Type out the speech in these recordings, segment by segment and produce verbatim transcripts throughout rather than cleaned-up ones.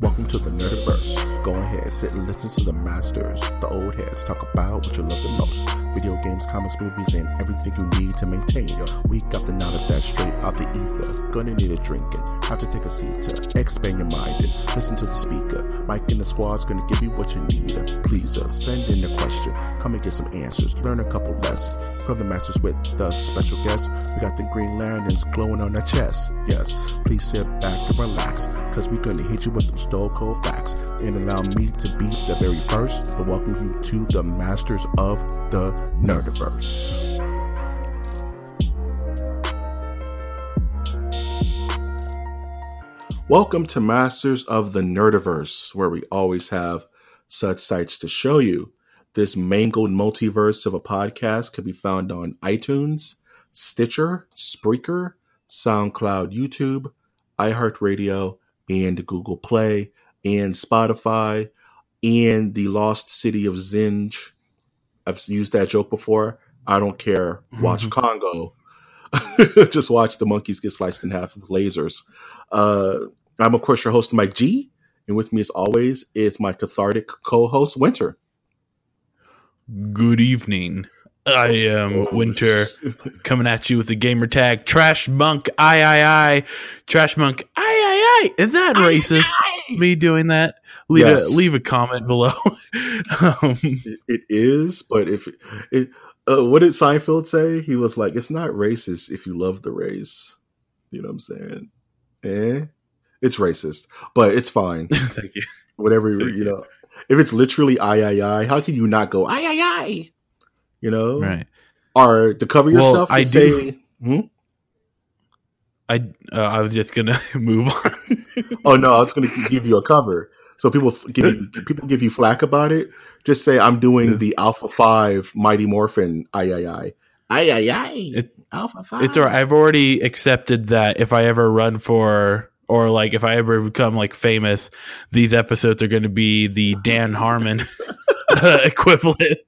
Welcome to the Nerdiverse. Go ahead, sit and listen to the masters, the old heads, talk about what you love the most. Video games, comics, movies, and everything you need to maintain your. We got the knowledge that's straight out the ether. Gonna need a drink and how to take a seat to expand your mind and listen to the speaker. Mike and the squad's gonna give you what you need. Please uh, send in a question. Come and get some answers. Learn a couple lessons from the masters with the special guests. We got the green lanterns glowing on our chests. Yes, please sit back and relax, cause we gonna hit you with them stole cold facts and allow me to be the very first to welcome you to the masters of the Nerdiverse. Welcome to Masters of the Nerdiverse, where we always have such sights to show you. This mangled multiverse of a podcast can be found on iTunes, Stitcher, Spreaker, SoundCloud, YouTube, iHeartRadio, and Google Play, and Spotify, and the Lost City of Zinj. I've used that joke before. I don't care. Watch mm-hmm. Congo. Just watch the monkeys get sliced in half with lasers. Uh, I'm, of course, your host, Mike G. And with me, as always, is my cathartic co-host, Winter. Good evening. I am Winter, coming at you with the gamer tag, Trash Monk, I, I, I, Trash Monk, I, I, I. Is that racist, I, I. me doing that? Leave, yes. a, leave a comment below. um, it, it is, but if, it, uh, what did Seinfeld say? He was like, it's not racist if you love the race. You know what I'm saying? Eh? It's racist, but it's fine. Thank you. Whatever, Thank you know, you. If it's literally I, I, I, how can you not go, I, I, I? You know, right? Or to cover yourself. Well, I say, do. Hmm? I uh, I was just gonna move on. Oh no, I was gonna give you a cover. So people give you, people give you flack about it. Just say I'm doing yeah. the Alpha Five Mighty Morphin. I I I I I I Alpha Five. It's or I've already accepted that if I ever run for. Or like if I ever become like famous, these episodes are going to be the Dan Harmon uh, equivalent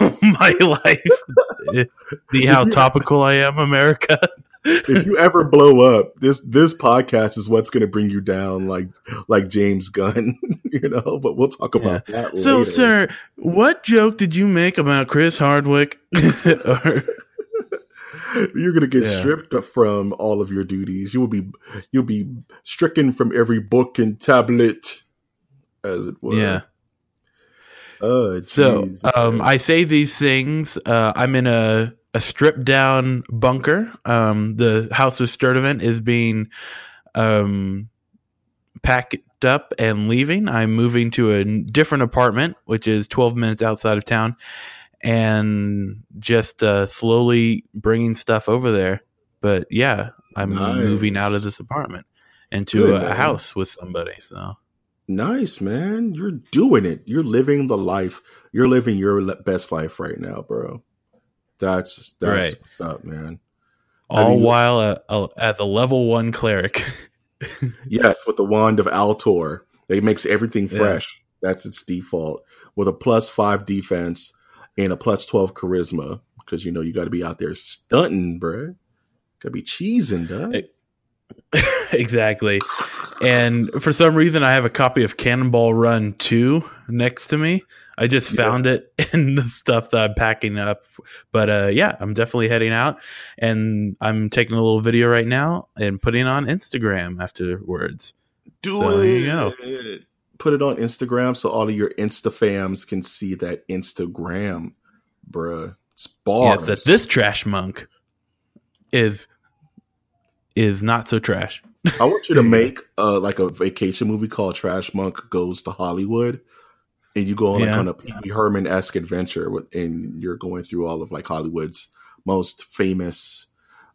of my life. See how topical I am, America. If you ever blow up, this this podcast is what's going to bring you down, like like James Gunn, you know. But we'll talk about yeah. that. So, later. Sir, what joke did you make about Chris Hardwick? or- You're gonna get yeah. stripped from all of your duties. You will be, you'll be stricken from every book and tablet, as it were. Yeah. Oh, geez. So um, I say these things. Uh, I'm in a, a stripped down bunker. Um, the House of Sturdivant is being um, packed up and leaving. I'm moving to a different apartment, which is twelve minutes outside of town. And just uh, slowly bringing stuff over there. But yeah, I'm nice. moving out of this apartment into Good, a man. house with somebody. So nice, man. You're doing it. You're living the life. You're living your le- best life right now, bro. That's that's right. what's up, man. All I mean, while at, at the level one cleric. Yes, with the wand of Altor. It makes everything fresh. Yeah. That's its default. With a plus five defense. And a plus twelve charisma, because you know you got to be out there stunting, bro. Got to be cheesing, dog. Exactly. And for some reason, I have a copy of Cannonball Run two next to me. I just found yeah. it in the stuff that I'm packing up. But uh, yeah, I'm definitely heading out, and I'm taking a little video right now and putting it on Instagram afterwards. Do so, it. There you go. Put it on Instagram so all of your Insta fams can see that Instagram, bruh. It's bars. Yeah, that this trash monk is is not so trash. I want you to make uh, like a vacation movie called Trash Monk Goes to Hollywood, and you go on, yeah. like, on a Pee Wee Herman-esque adventure, with, and you're going through all of like Hollywood's most famous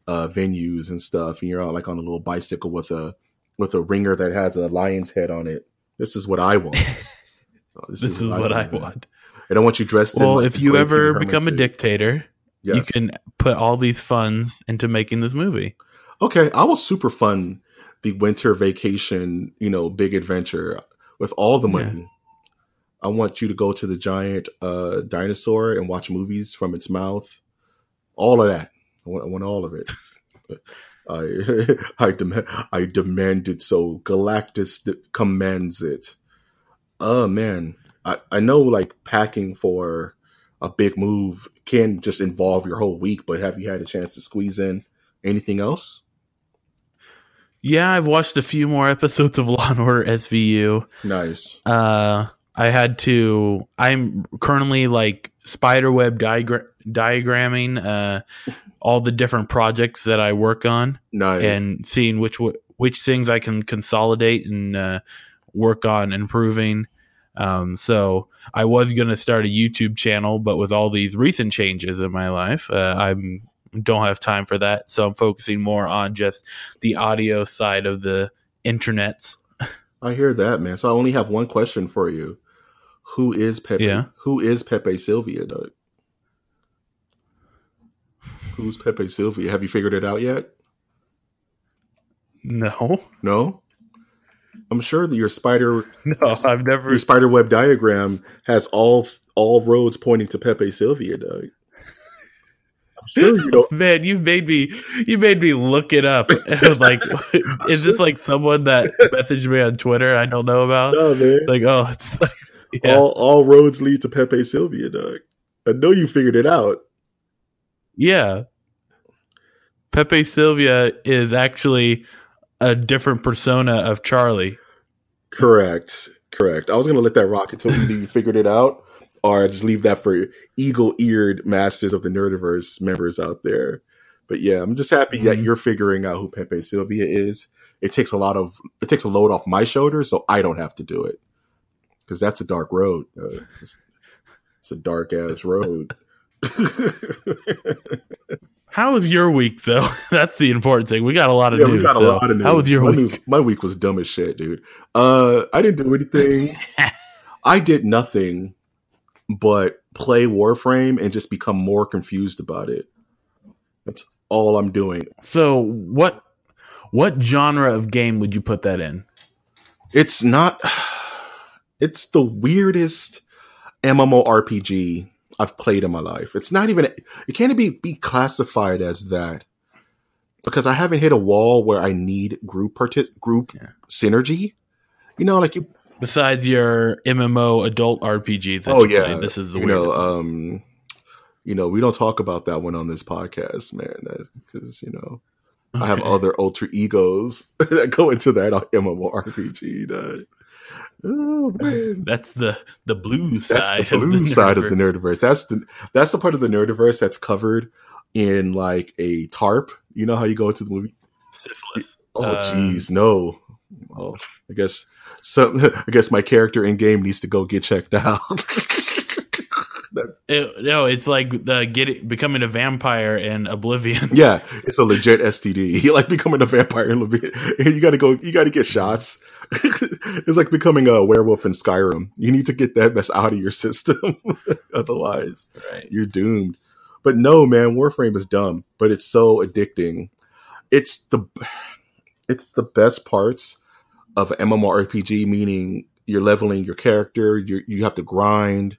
uh, venues and stuff, and you're out like on a little bicycle with a with a ringer that has a lion's head on it. This is what I want. Oh, this, this is, is what I want. I want. I don't want you dressed well, in. Well, like, if you ever become a dictator, yes. you can put all these funds into making this movie. Okay, I will super fund the winter vacation, you know, big adventure with all the money. Yeah. I want you to go to the giant uh, dinosaur and watch movies from its mouth. All of that. I want, I want all of it. I I, dem- I demand it, so Galactus d- commands it. Oh, man. I, I know, like, packing for a big move can just involve your whole week, but have you had a chance to squeeze in anything else? Yeah, I've watched a few more episodes of Law and Order S V U. Nice. Uh, I had to... I'm currently, like, spiderweb diagra- diagramming uh, all the different projects that I work on. Nice. And seeing which which things I can consolidate and uh, work on improving. Um, so I was going to start a YouTube channel, but with all these recent changes in my life, uh, I'm... don't have time for that, so I'm focusing more on just the audio side of the internets. I hear that, man. So I only have one question for you. Who is Pepe? Yeah. Who is Pepe Sylvia, Doug? Who's Pepe Sylvia? Have you figured it out yet? No. No? I'm sure that your spider... No, I've never... Your spider web diagram has all all roads pointing to Pepe Sylvia, Doug. Sure, you know. Man, you made me you made me look it up. And I was like, is this like someone that messaged me on Twitter I don't know about? No, man. Like, oh, it's like, yeah. all all roads lead to Pepe Sylvia, Doug. I know you figured it out. Yeah, Pepe Sylvia is actually a different persona of Charlie. Correct, correct. I was gonna let that rock until you figured it out. Or just leave that for eagle-eared masters of the Nerdiverse members out there. But yeah, I'm just happy mm-hmm. that you're figuring out who Pepe Sylvia is. It takes a lot of it takes a load off my shoulders, so I don't have to do it, because that's a dark road. Uh, it's, it's a dark ass road. How was your week, though? That's the important thing. We got a lot of yeah, news. We got so. a lot of news. How was your my week? News, my week was dumb as shit, dude. Uh, I didn't do anything. I did nothing. But play Warframe and just become more confused about it. That's all I'm doing. So what what genre of game would you put that in? It's not... It's the weirdest MMORPG I've played in my life. It's not even... It can't be, be classified as that. Because I haven't hit a wall where I need group parti- group yeah. synergy. You know, like you... Besides your M M O adult R P G that oh, you yeah. played, this is the you weirdest know, um, you know, we don't talk about that one on this podcast, man, because, you know, okay. I have other alter egos that go into that MMORPG. That, oh, man. That's the, the blue side that's the blue of the side of the Nerdiverse. That's the, that's the part of the Nerdiverse that's covered in, like, a tarp. You know how you go to the movie? Syphilis. Oh, jeez, um, no. Well, I guess so. I guess my character in game needs to go get checked out. it, no, it's like the get it, becoming a vampire in Oblivion. Yeah, it's a legit S T D. You like becoming a vampire in Oblivion. You got to go. You got to get shots. It's like becoming a werewolf in Skyrim. You need to get that mess out of your system, otherwise right. you're doomed. But no, man, Warframe is dumb, but it's so addicting. It's the It's the best parts of MMORPG, meaning you're leveling your character, you you have to grind,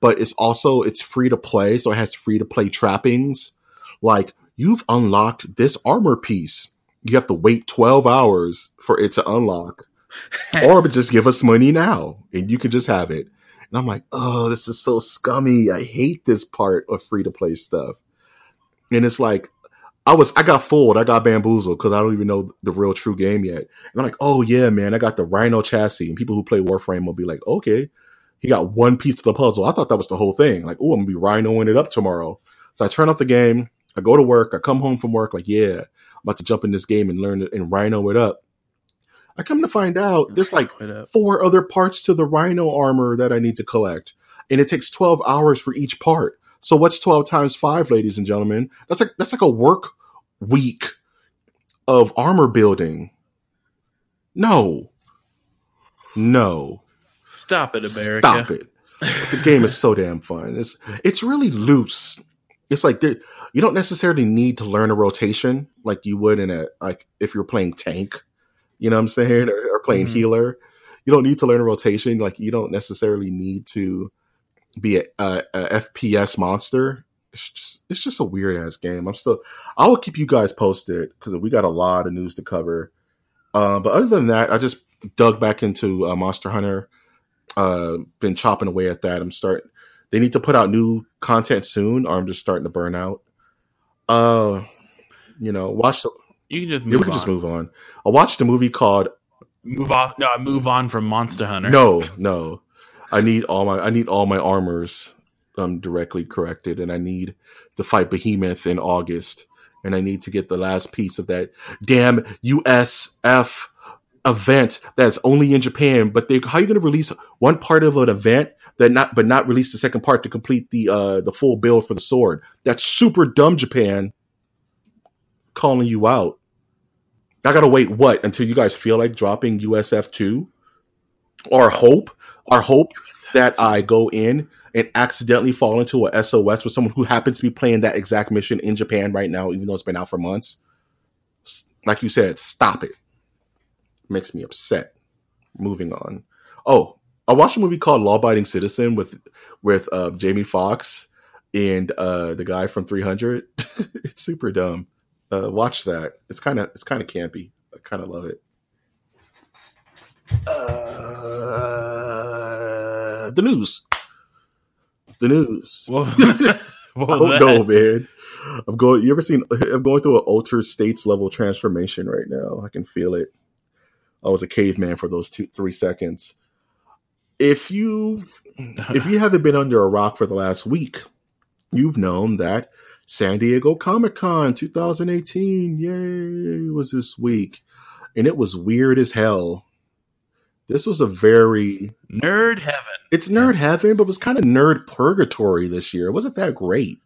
but it's also, it's free to play. So it has free to play trappings. Like, you've unlocked this armor piece. You have to wait twelve hours for it to unlock, or just give us money now and you can just have it. And I'm like, oh, this is so scummy. I hate this part of free to play stuff. And it's like, I was I got fooled. I got bamboozled because I don't even know the real true game yet. And I'm like, oh, yeah, man, I got the Rhino chassis. And people who play Warframe will be like, okay, he got one piece of the puzzle. I thought that was the whole thing. Like, oh, I'm going to be Rhinoing it up tomorrow. So I turn off the game. I go to work. I come home from work like, yeah, I'm about to jump in this game and learn it and Rhino it up. I come to find out there's like four other parts to the Rhino armor that I need to collect. And it takes twelve hours for each part. So what's twelve times five, ladies and gentlemen? That's like that's like a work week of armor building. No. No. Stop it, America. Stop it. The game is so damn fun. It's it's really loose. It's like you don't necessarily need to learn a rotation like you would in a like if you're playing tank, you know what I'm saying, or, or playing mm-hmm. healer. You don't need to learn a rotation. Like you don't necessarily need to be a, a, a F P S monster. It's just it's just a weird ass game. I'm still I will keep you guys posted because we got a lot of news to cover. Uh, but other than that, I just dug back into uh, Monster Hunter. Uh, been chopping away at that. I'm starting. They need to put out new content soon, or I'm just starting to burn out. Uh, you know, watch. The, you can just move yeah, we can on. just move on. I watched a movie called Move On. No, I move on from Monster Hunter. No, no. I need all my I need all my armors um directly corrected, and I need to fight Behemoth in August, and I need to get the last piece of that damn U S F. Event that's only in Japan, but they how are you going to release one part of an event that not but not release the second part to complete the uh the full build for the sword? That's super dumb, Japan. Calling you out. I gotta wait what until you guys feel like dropping U S F two, or hope or hope that I go in and accidentally fall into a S O S with someone who happens to be playing that exact mission in Japan right now, even though it's been out for months. Like you said, stop it. Makes me upset. Moving on. Oh, I watched a movie called Law-Abiding Citizen with with uh, Jamie Foxx and uh, the guy from three hundred. It's super dumb. Uh, watch that. It's kind of it's kind of campy. I kind of love it. Uh, the news. The news. Well, well, I don't that. know, man. I'm going. You ever seen? I'm going through an altered states level transformation right now. I can feel it. I was a caveman for those two, three seconds. If you if you haven't been under a rock for the last week, you've known that San Diego Comic-Con twenty eighteen, yay, was this week. And it was weird as hell. This was a very... Nerd heaven. It's nerd heaven, but it was kind of nerd purgatory this year. It wasn't that great,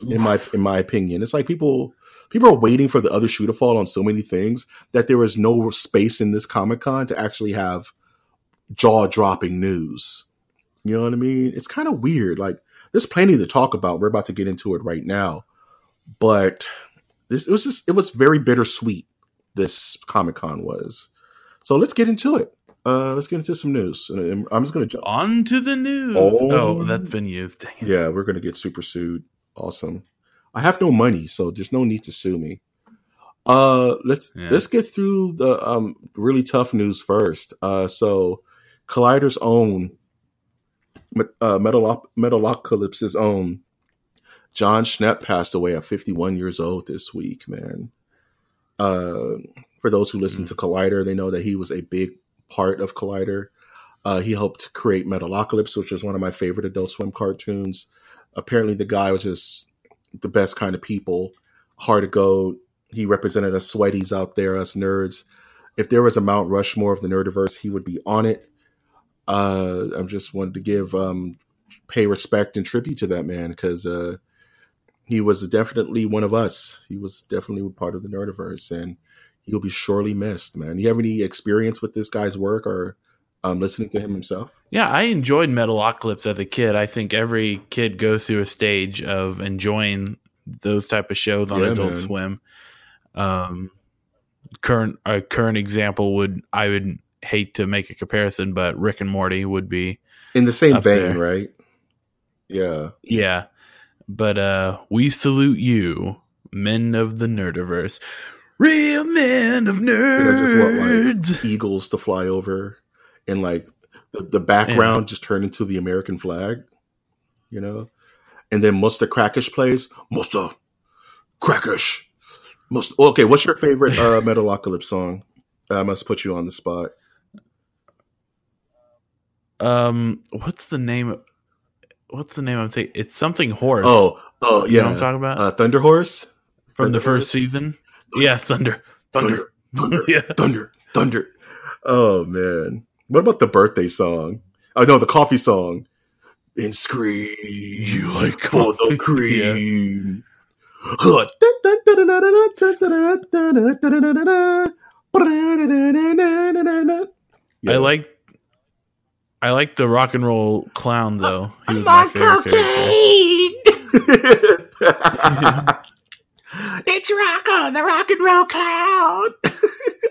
in my in my opinion. It's like people... People are waiting for the other shoe to fall on so many things that there is no space in this Comic-Con to actually have jaw-dropping news. You know what I mean? It's kind of weird. Like, there's plenty to talk about. We're about to get into it right now. But this it was just it was very bittersweet, this Comic-Con was. So let's get into it. Uh, let's get into some news. I'm just going to jump. On to the news. Oh, oh that's been you. Dang it. Yeah, we're going to get super sued. Awesome. I have no money, so there's no need to sue me. Uh, let's yeah. let's get through the um, really tough news first. Uh, so, Collider's own, uh, Metalop- Metalocalypse's own, John Schnepp passed away at fifty-one years old this week, man. Uh, for those who listen mm-hmm. to Collider, they know that he was a big part of Collider. Uh, he helped create Metalocalypse, which is one of my favorite Adult Swim cartoons. Apparently, the guy was just... the best kind of people, hard to go. He represented us sweaties out there, us nerds. If there was a Mount Rushmore of the Nerdiverse, he would be on it. Uh, I just wanted to give, um, pay respect and tribute to that man because uh, he was definitely one of us. He was definitely part of the Nerdiverse, and he'll be surely missed, man. You have any experience with this guy's work or um, listening to him himself? Yeah, I enjoyed Metalocalypse as a kid. I think every kid goes through a stage of enjoying those type of shows on yeah, Adult man. Swim. Um, current a current example would I would hate to make a comparison, but Rick and Morty would be in the same vein, there. Right? Yeah, yeah. But uh, we salute you, men of the Nerdiverse, real men of nerds. I just want, like, eagles to fly over and like. The background yeah. just turned into the American flag, you know? And then Mister Crackish plays. Mister Crackish. Mister Okay, what's your favorite uh, Metalocalypse song? I must put you on the spot. Um, What's the name? What's the name I'm thinking? It's something horse. Oh, oh yeah. You know what I'm talking about? Uh, Thunder Horse? From Thunder the first horse? Season? Thunder. Yeah, Thunder. Thunder. Thunder. Thunder. yeah. Thunder. Thunder. Oh, man. What about the birthday song? Oh, no, the coffee song. And scream you like for the cream. Yeah. I like I like the rock and roll clown though. He was my favorite character. It's rock on the rock and roll clown.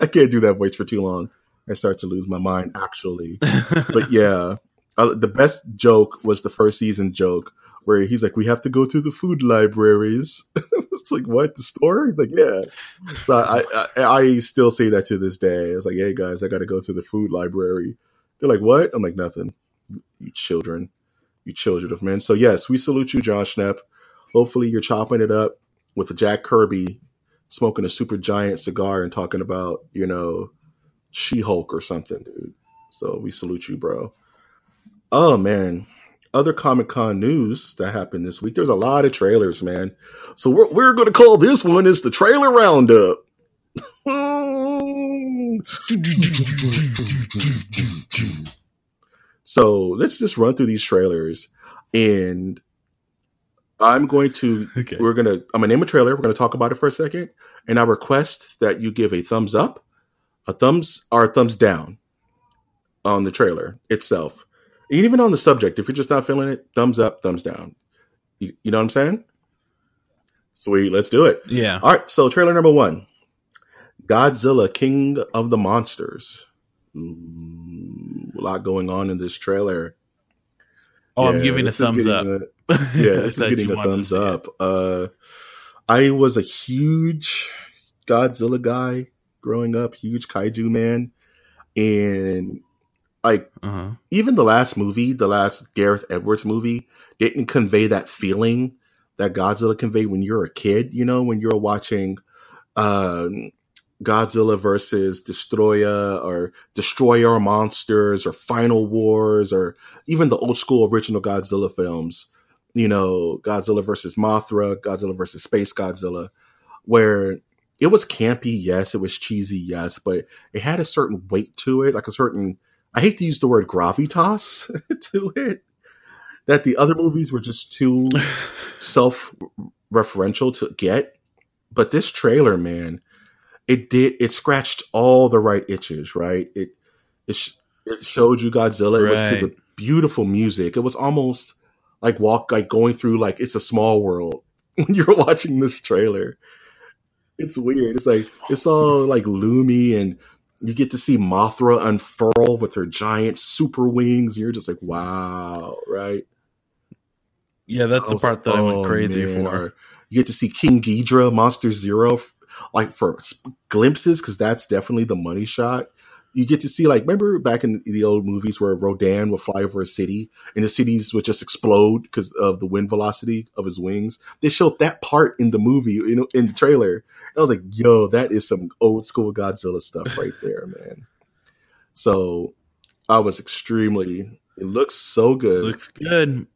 I can't do that voice for too long. I start to lose my mind actually. But yeah, uh, the best joke was the first season joke where he's like, we have to go to the food libraries. It's like, what, the store? He's like, yeah. So I, I I still say that to this day. It's like, hey guys, I got to go to the food library. They're like, what? I'm like, nothing. You children. You children of men. So yes, we salute you, John Schnepp. Hopefully you're chopping it up with Jack Kirby, smoking a super giant cigar and talking about, you know, She-Hulk or something, dude. So we salute you, bro. Oh, man. Other Comic-Con news that happened this week. There's a lot of trailers, man. So we're we're going to call this one is the trailer roundup. So let's just run through these trailers, and I'm going to okay. we're going to I'm going to name a trailer. We're going to talk about it for a second, and I request that you give a thumbs up, a thumbs or a thumbs down on the trailer itself. And even on the subject, if you're just not feeling it, thumbs up, thumbs down. You, you know what I'm saying? Sweet, let's do it. Yeah. All right, so trailer number one. Godzilla, King of the Monsters. Ooh, a lot going on in this trailer. Oh, yeah, I'm giving a thumbs up. A, yeah, this is getting a thumbs up. Uh, I was a huge Godzilla guy growing up, huge kaiju man. And like uh-huh. even the last movie, the last Gareth Edwards movie, didn't convey that feeling that Godzilla conveyed when you're a kid, you know, when you're watching uh, Godzilla versus Destoroyah or Destroyer Monsters or Final Wars or even the old school original Godzilla films, you know, Godzilla versus Mothra, Godzilla versus Space Godzilla, where it was campy, yes, it was cheesy, yes, but it had a certain weight to it, like a certain, I hate to use the word gravitas to it, that the other movies were just too self-referential to get. But this trailer, man, it did, it scratched all the right itches, right? It it, sh- it showed you Godzilla. Right. It was to the beautiful music. It was almost like walk, like going through like It's a Small World when you're watching this trailer. It's weird. It's like, it's all like loomy, and you get to see Mothra unfurl with her giant super wings. You're just like, wow, right? Yeah, that's the part like, that oh, I went crazy man. for. Or you get to see King Ghidorah, Monster Zero, like for glimpses, because that's definitely the money shot. You get to see, like, remember back in the old movies where Rodan would fly over a city and the cities would just explode because of the wind velocity of his wings? They showed that part in the movie, you know, in the trailer. And I was like, yo, that is some old school Godzilla stuff right there, man. So I was extremely, it looks so good. It looks good.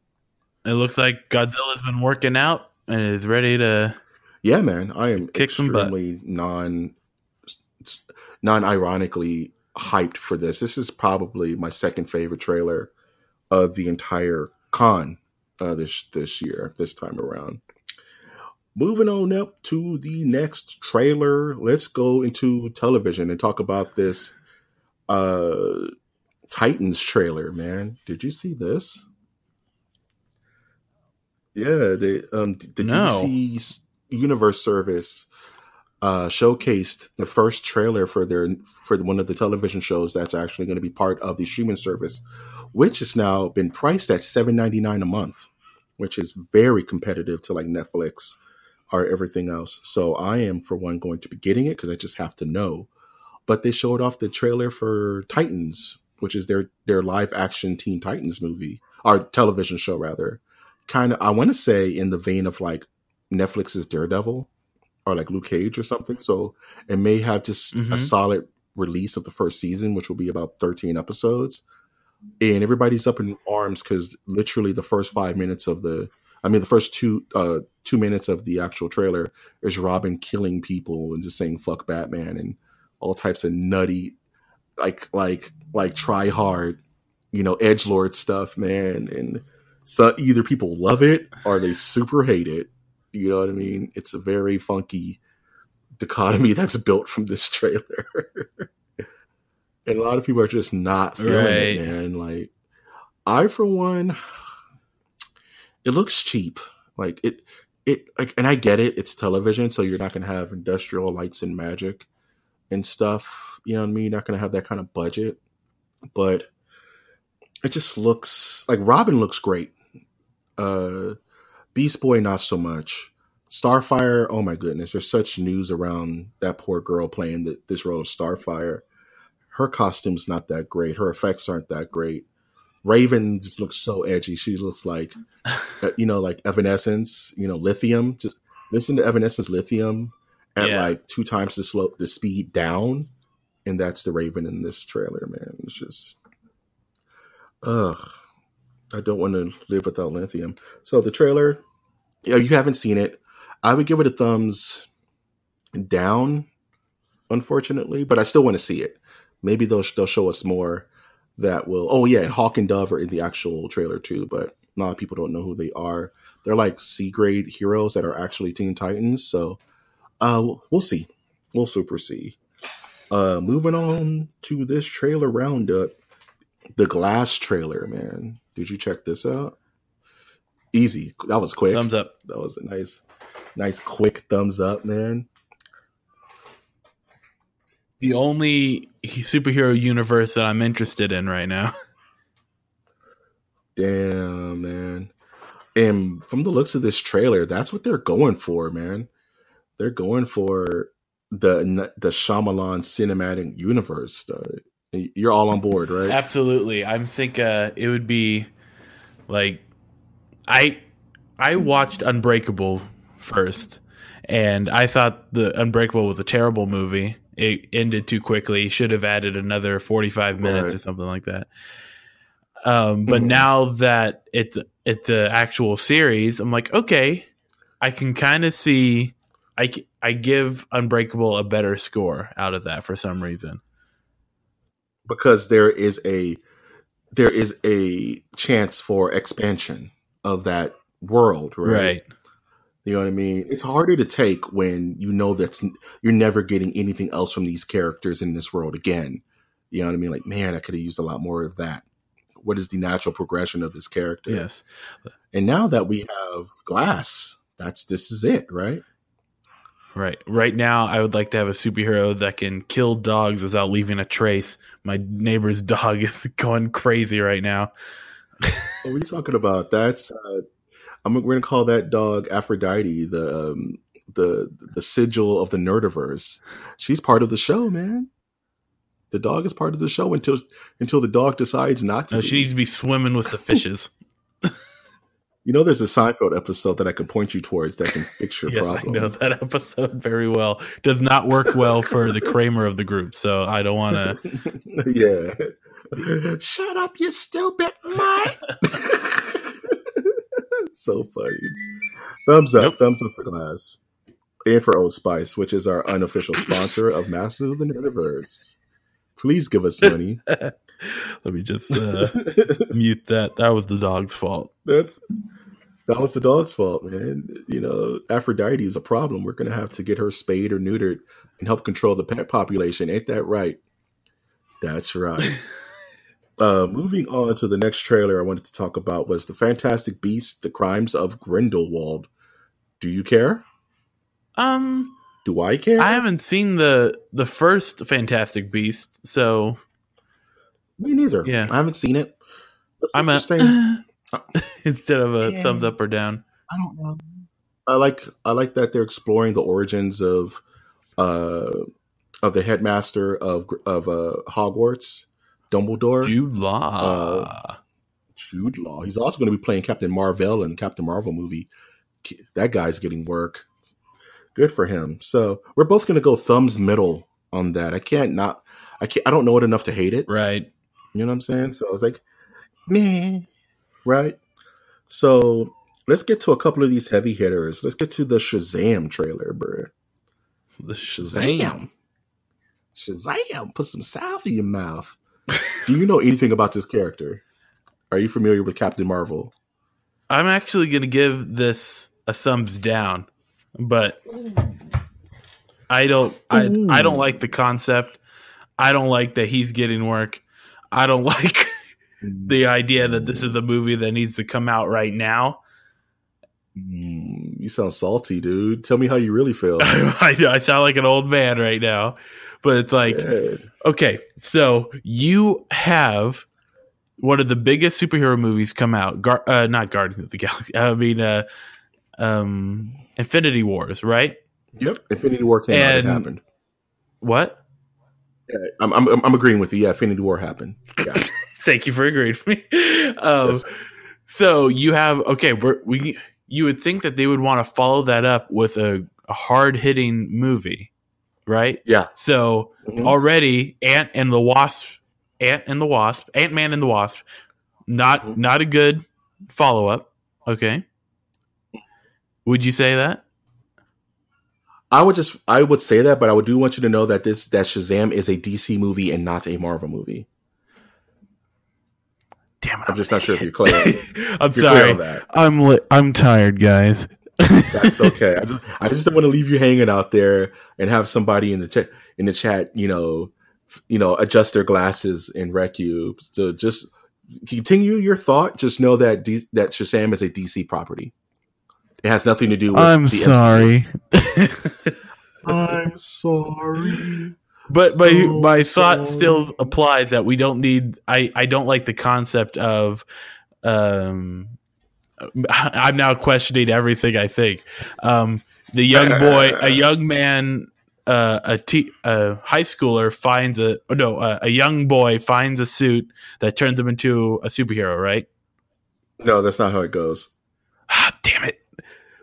It looks like Godzilla's been working out and is ready to. Yeah, man. I am kick extremely non, non-ironically hyped for this. This is probably my second favorite trailer of the entire con uh, this this year, this time around. Moving on up to the next trailer, let's go into television and talk about this uh, Titans trailer. Man, did you see this? Yeah, they, um, the no. D C Universe service Uh, showcased the first trailer for their for one of the television shows that's actually going to be part of the streaming service, which has now been priced at seven ninety-nine a month, which is very competitive to like Netflix or everything else. So I am, for one, going to be getting it because I just have to know. But they showed off the trailer for Titans, which is their their live action Teen Titans movie or television show rather. Kind of, I want to say in the vein of like Netflix's Daredevil. Or like Luke Cage or something. So it may have just mm-hmm. a solid release of the first season, which will be about thirteen episodes. And everybody's up in arms because literally the first five minutes of the, I mean, the first two uh, two minutes of the actual trailer is Robin killing people and just saying "fuck Batman" and all types of nutty, like like like try hard, you know, edgelord stuff, man. And so either people love it or they super hate it. You know what I mean? It's a very funky dichotomy that's built from this trailer. And a lot of people are just not feeling right. It, man. Like, I, for one, it looks cheap. Like it, it, like, and I get it. It's television, so you're not going to have industrial lights and magic and stuff. You know what I mean? You're not going to have that kind of budget. But it just looks like Robin looks great. Uh, Beast Boy, not so much. Starfire, oh my goodness! There's such news around that poor girl playing the, this role of Starfire. Her costume's not that great. Her effects aren't that great. Raven just looks so edgy. She looks like, you know, like Evanescence, you know, Lithium. Just listen to Evanescence Lithium at yeah. like two times the slope, the speed down. And that's the Raven in this trailer, man. It's just, ugh, I don't want to live without Lithium. So the trailer, yeah, you haven't seen it. I would give it a thumbs down, unfortunately, but I still want to see it. Maybe they'll, they'll show us more. That will, oh yeah, and Hawk and Dove are in the actual trailer too, but a lot of people don't know who they are. They're like C-grade heroes that are actually Teen Titans, so uh, we'll see. We'll super see. Uh, moving on to this trailer roundup, the Glass trailer, man. Did you check this out? Easy. That was quick. Thumbs up. That was a nice, nice quick thumbs up, man. The only superhero universe that I'm interested in right now. Damn, man. And from the looks of this trailer, that's what they're going for, man. They're going for the the Shyamalan cinematic universe. You're all on board, right? Absolutely. I think uh, it would be like I I watched Unbreakable first, and I thought the Unbreakable was a terrible movie. It ended too quickly. Should have added another forty-five minutes right. or something like that. Um, but mm-hmm. now that it's it's the actual series, I'm like, okay, I can kind of see. I, I give Unbreakable a better score out of that for some reason, because there is a there is a chance for expansion of that world, right? Right. You know what I mean? It's harder to take when you know that's you're never getting anything else from these characters in this world again. You know what I mean? Like, man, I could have used a lot more of that. What is the natural progression of this character? Yes. And now that we have Glass, that's this is it, right? Right. Right now, I would like to have a superhero that can kill dogs without leaving a trace. My neighbor's dog is going crazy right now. What are you talking about? That's... Uh, I'm, we're gonna call that dog Aphrodite, the um, the the sigil of the Nerdiverse. She's part of the show, man. The dog is part of the show until until the dog decides not to. No, she needs to be swimming with the fishes. You know, there's a Seinfeld episode that I can point you towards that can fix your yes, problem. I know that episode very well. Does not work well for the Kramer of the group, so I don't want to. Yeah. Shut up, you stupid mutt. So funny. Thumbs up. Nope. Thumbs up for Glass. And for Old Spice, which is our unofficial sponsor of Masters of the Universe. Please give us money. Let me just uh, mute that. That was the dog's fault. That's That was the dog's fault, man. You know, Aphrodite is a problem. We're going to have to get her spayed or neutered and help control the pet population. Ain't that right? That's right. Uh, moving on to the next trailer I wanted to talk about was The Fantastic Beasts, The Crimes of Grindelwald. Do you care? Um, Do I care? I haven't seen the the first Fantastic Beast, so... Me neither. Yeah. I haven't seen it. That's I'm a... Instead of a yeah. thumbs up or down. I don't know. I like, I like that they're exploring the origins of uh, of the headmaster of, of uh, Hogwarts. Dumbledore. Jude Law. Uh, Jude Law. He's also going to be playing Captain Marvel in the Captain Marvel movie. That guy's getting work. Good for him. So we're both going to go thumbs middle on that. I can't not. I can't. I don't know it enough to hate it. Right. You know what I'm saying? So I was like, meh. Right. So let's get to a couple of these heavy hitters. Let's get to the Shazam trailer, bro. The Shazam. Shazam. Put some salve in your mouth. Do you know anything about this character? Are you familiar with Captain Marvel? I'm actually going to give this a thumbs down, but I don't. I Ooh. I don't like the concept. I don't like that he's getting work. I don't like the idea that this is a movie that needs to come out right now. You sound salty, dude. Tell me how you really feel. I, I sound like an old man right now, but it's like, yeah. Okay, so you have one of the biggest superhero movies come out. Gar- uh, not Guardians of the Galaxy. I mean, uh, um, Infinity Wars, right? Yep, Infinity War came and, out. It happened. What? Yeah, I'm, I'm I'm agreeing with you. Yeah, Infinity War happened. Yeah. Thank you for agreeing with me. Um, yes. So you have okay. We're, we. You would think that they would want to follow that up with a, a hard-hitting movie, right? Yeah. So mm-hmm. already Ant and the Wasp, Ant and the Wasp, Ant-Man and the Wasp, not mm-hmm. not a good follow-up. Okay. Would you say that? I would just I would say that, but I would do want you to know that this that Shazam is a D C movie and not a Marvel movie. Damn it, I'm, I'm just not sure if you're clear. I'm if you're sorry. Clear on that. I'm li- I'm tired, guys. That's okay. I just I just don't want to leave you hanging out there and have somebody in the chat in the chat, you know, f- you know, adjust their glasses and wreck you. So just continue your thought. Just know that D- that Shazam is a D C property. It has nothing to do with. I'm the sorry. I'm sorry. But my so, my thought so. still applies that we don't need. I, I don't like the concept of. Um, I'm now questioning everything I think. Um, the young boy, a young man, uh, a te- a high schooler finds a oh no uh, a young boy finds a suit that turns him into a superhero. Right? No, that's not how it goes. Ah, damn it!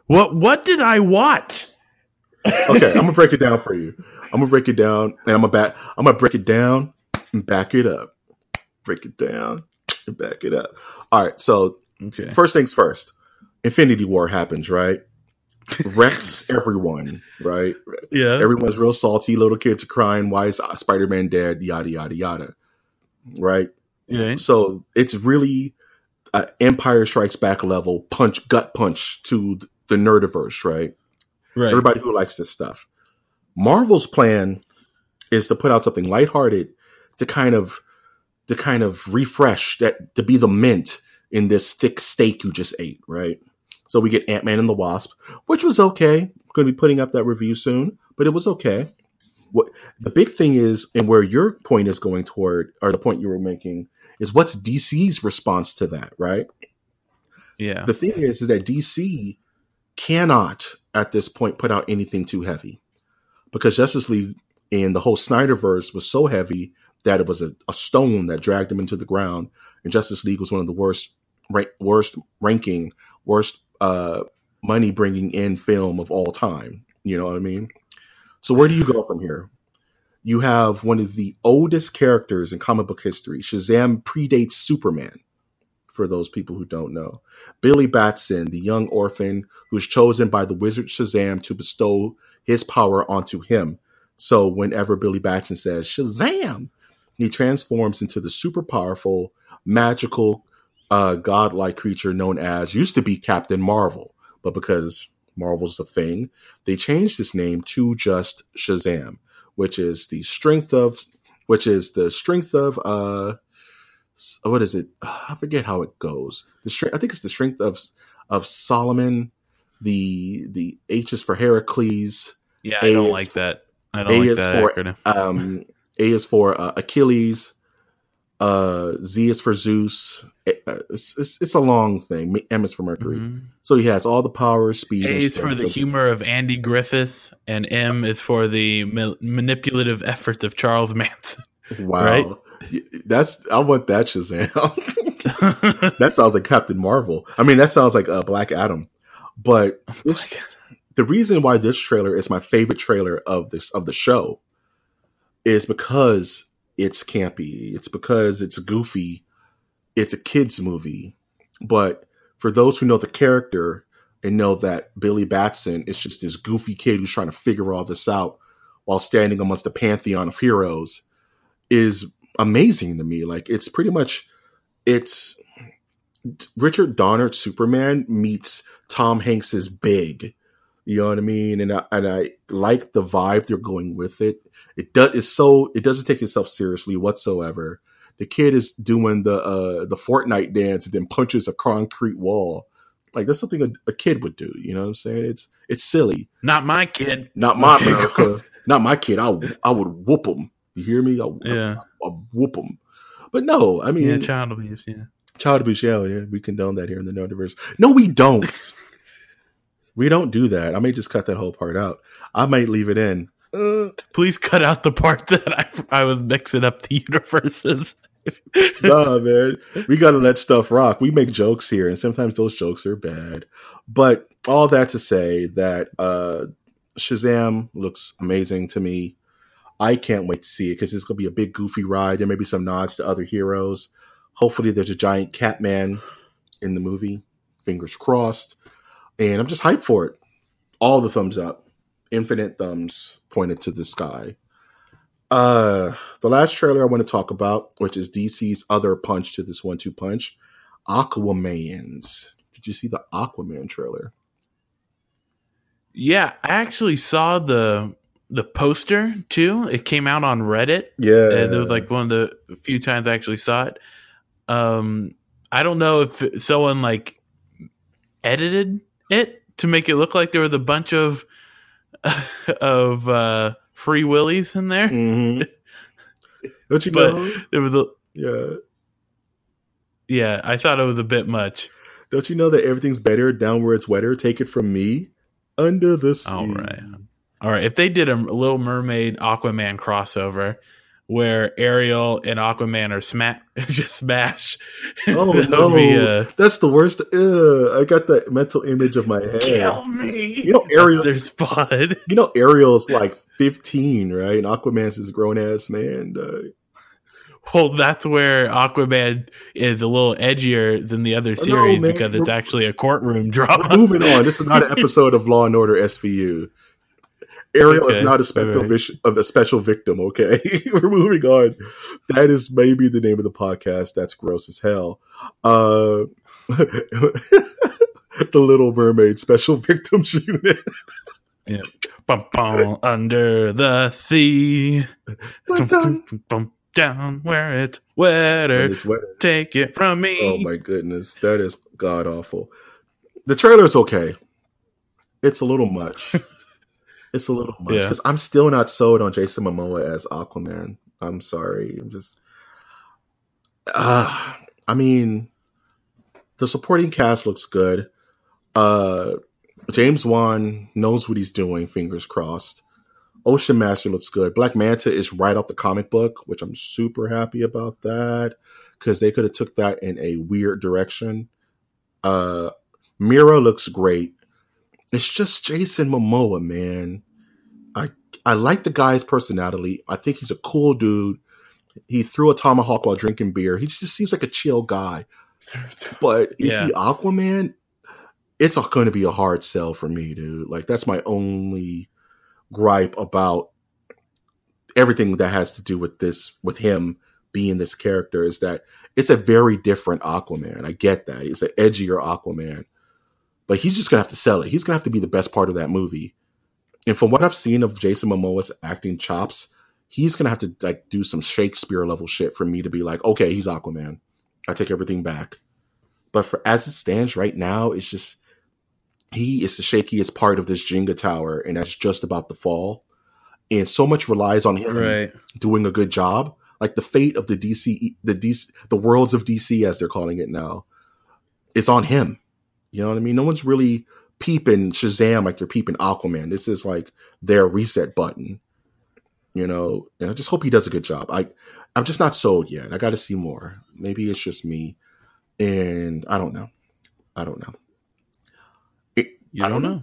What what did I watch? Okay, I'm gonna break it down for you. I'm gonna break it down, and I'm gonna back. I'm gonna break it down and back it up. Break it down and back it up. All right. So okay. First things first. Infinity War happens, right? Wrecks everyone, right? Yeah. Everyone's real salty. Little kids are crying. Why is Spider-Man dead? Yada yada yada. Right. Yeah. So it's really uh, Empire Strikes Back level punch, gut punch to the nerdiverse, right? Right. Everybody who likes this stuff. Marvel's plan is to put out something lighthearted to kind of to kind of refresh that, to be the mint in this thick steak you just ate, right? So we get Ant-Man and the Wasp, which was okay. I'm going to be putting up that review soon, but it was okay. What the big thing is, and where your point is going toward, or the point you were making, is what's D C's response to that, right? Yeah. The thing is, is that D C cannot at this point put out anything too heavy. Because Justice League and the whole Snyderverse was so heavy that it was a, a stone that dragged him into the ground. And Justice League was one of the worst, ra- worst ranking, worst uh, money bringing in film of all time. You know what I mean? So where do you go from here? You have one of the oldest characters in comic book history. Shazam predates Superman. For those people who don't know, Billy Batson, the young orphan who's chosen by the wizard Shazam to bestow his power onto him. So whenever Billy Batson says Shazam, he transforms into the super powerful, magical, uh, godlike creature known as, used to be Captain Marvel, but because Marvel's the thing, they changed his name to just Shazam, which is the strength of, which is the strength of, uh, what is it? I forget how it goes. The strength, I think it's the strength of of Solomon. The the H is for Heracles. Yeah, I a don't is, like that. I don't a like is that for, acronym. Um, A is for uh, Achilles. Uh, Z is for Zeus. It's, it's, it's a long thing. M is for Mercury. Mm-hmm. So he has all the power, speed. A is for the humor of Andy Griffith, and M is for the ma- manipulative efforts of Charles Manson. Wow, right? That's I want that Shazam. That sounds like Captain Marvel. I mean, that sounds like uh, Black Adam. But this, the reason why this trailer is my favorite trailer of this of the show is because it's campy. It's because it's goofy. It's a kids movie. But for those who know the character and know that Billy Batson is just this goofy kid who's trying to figure all this out while standing amongst the pantheon of heroes is amazing to me. Like it's pretty much it's Richard Donner's Superman meets Tom Hanks's Big. You know what I mean? And I, and I like the vibe they're going with it. It does. It's so it doesn't take itself seriously whatsoever. The kid is doing the uh, the Fortnite dance and then punches a concrete wall. Like, that's something a, a kid would do. You know what I'm saying? It's it's silly. Not my kid. Not my America. Not my kid. I I would whoop him. You hear me? I, yeah. I, I, I whoop him. But no, I mean, yeah, child abuse. Yeah, child abuse. Yeah, yeah. We condone that here in the Nerdiverse. No, we don't. We don't do that. I may just cut that whole part out. I might leave it in. Uh, Please cut out the part that I I was mixing up the universes. Nah, man. We got to let stuff rock. We make jokes here, and sometimes those jokes are bad. But all that to say that uh, Shazam looks amazing to me. I can't wait to see it because it's going to be a big goofy ride. There may be some nods to other heroes. Hopefully there's a giant Catman in the movie. Fingers crossed. And I'm just hyped for it. All the thumbs up. Infinite thumbs pointed to the sky. Uh, the last trailer I want to talk about, which is D C's other punch to this one-two punch, Aquaman's. Did you see the Aquaman trailer? Yeah, I actually saw the... The poster, too, it came out on Reddit. Yeah. And it was like one of the few times I actually saw it. Um, I don't know if someone like edited it to make it look like there was a bunch of of uh, free willies in there. Mm-hmm. Don't you but know? There was a, yeah. Yeah, I thought it was a bit much. Don't you know that everything's better down where it's wetter? Take it from me. Under the sea. All right. All right, if they did a Little Mermaid Aquaman crossover where Ariel and Aquaman are sma- just smash. Oh, that no. Be, uh, that's the worst. Ugh, I got that mental image of my head. Kill me. You know, Ariel, their spot. You know, Ariel's like fifteen, right? And Aquaman's this grown-ass man. Like. Well, that's where Aquaman is a little edgier than the other series oh, no, because it's we're, actually a courtroom drama. We're moving on. This is not an episode of Law and Order S V U. Ariel okay. is not a special, right. of a special victim, okay? We're moving on. That is maybe the name of the podcast. That's gross as hell. Uh, the Little Mermaid Special Victims Unit. Yeah. Bum, bum, under the sea. Bum, bum, bum, down where it's wetter. It's wetter. Take it from me. Oh, my goodness. That is god-awful. The trailer's okay. It's a little much. It's a little much because yeah. I'm still not sold on Jason Momoa as Aquaman. I'm sorry. I'm just, uh, I mean, the supporting cast looks good. Uh, James Wan knows what he's doing. Fingers crossed. Ocean Master looks good. Black Manta is right off the comic book, which I'm super happy about that because they could have took that in a weird direction. Uh, Mira looks great. It's just Jason Momoa, man. I I like the guy's personality. I think he's a cool dude. He threw a tomahawk while drinking beer. He just seems like a chill guy. But is yeah. he Aquaman? It's going to be a hard sell for me, dude. Like, that's my only gripe about everything that has to do with this, with him being this character, is that it's a very different Aquaman. I get that. He's an edgier Aquaman. But he's just going to have to sell it. He's going to have to be the best part of that movie. And from what I've seen of Jason Momoa's acting chops, he's going to have to like do some Shakespeare level shit for me to be like, okay, he's Aquaman. I take everything back. But for as it stands right now, it's just, he is the shakiest part of this Jenga tower. And that's just about to fall. And so much relies on him right. doing a good job. Like the fate of the D C, the D C, the worlds of D C, as they're calling it now, it's on him. You know what I mean? No one's really peeping Shazam like they're peeping Aquaman. This is like their reset button, you know? And I just hope he does a good job. I, I'm just not sold yet. I got to see more. Maybe it's just me. And I don't know. I don't know. It, you I don't know. know.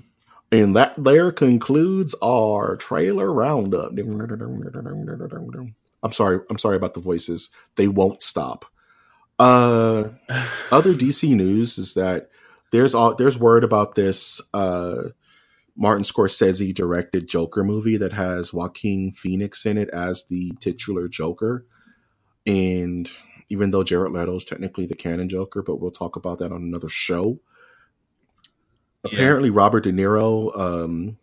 And that there concludes our trailer roundup. I'm sorry. I'm sorry about the voices. They won't stop. Uh, other D C news is that There's all there's word about this uh, Martin Scorsese directed Joker movie that has Joaquin Phoenix in it as the titular Joker, and even though Jared Leto is technically the canon Joker, but we'll talk about that on another show. Apparently, yeah. Robert De Niro, um,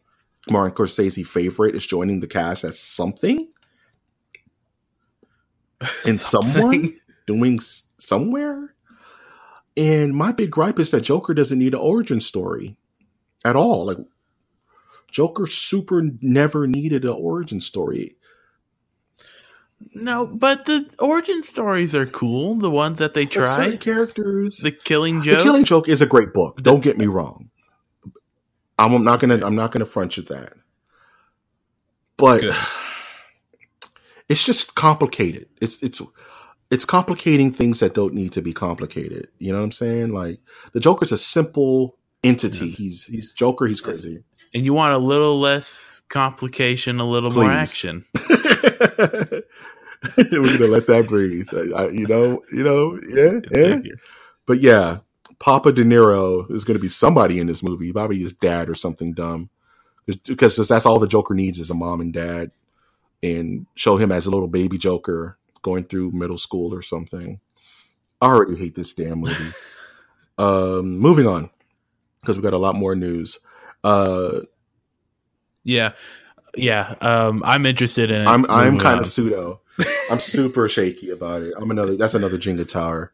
Martin Scorsese favorite, is joining the cast as something. And someone doing s- somewhere. And my big gripe is that Joker doesn't need an origin story at all. Like, Joker super never needed an origin story. No, but the origin stories are cool. The ones that they try. Certain characters. The Killing Joke. The Killing Joke is a great book. Don't get me wrong. I'm not gonna. I'm not gonna front you that. But Good. It's just complicated. It's it's it's complicating things that don't need to be complicated. You know what I'm saying? Like, the Joker's a simple entity. Yeah. He's he's Joker. He's crazy. And you want a little less complication, a little Please. more action. We're gonna let that breathe, I, you know, you know, yeah, yeah. But yeah, Papa De Niro is gonna be somebody in this movie, probably his dad or something dumb, because that's all the Joker needs is a mom and dad, and show him as a little baby Joker going through middle school or something. I already hate this damn movie. um, moving on, because we got a lot more news. Uh, yeah. Yeah, um, I'm interested in it. I'm I'm kind on. of pseudo. I'm super shaky about it. I'm another. That's another Jenga tower.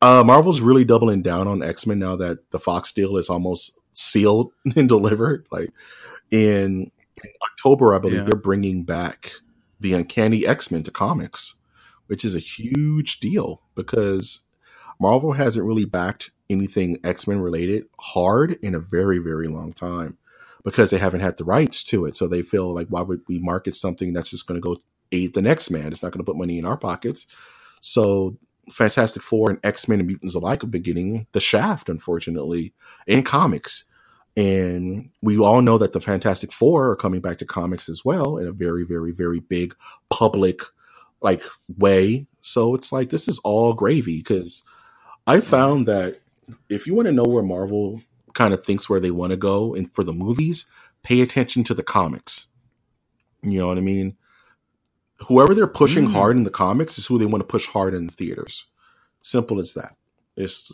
Uh, Marvel's really doubling down on X-Men now that the Fox deal is almost sealed and delivered. Like in October, I believe yeah. they're bringing back the Uncanny X-Men to comics, which is a huge deal because Marvel hasn't really backed anything X-Men related hard in a very, very long time, because they haven't had the rights to it. So they feel like, why would we market something that's just going to go aid the next man? It's not going to put money in our pockets. So Fantastic Four and X-Men and mutants alike have been getting the shaft, unfortunately, in comics. And we all know that the Fantastic Four are coming back to comics as well in a very, very, very big public like way. So it's like, this is all gravy, because I found that if you want to know where Marvel kind of thinks where they want to go, and for the movies, pay attention to the comics. You know what I mean? Whoever they're pushing mm. hard in the comics is who they want to push hard in the theaters. Simple as that. It's,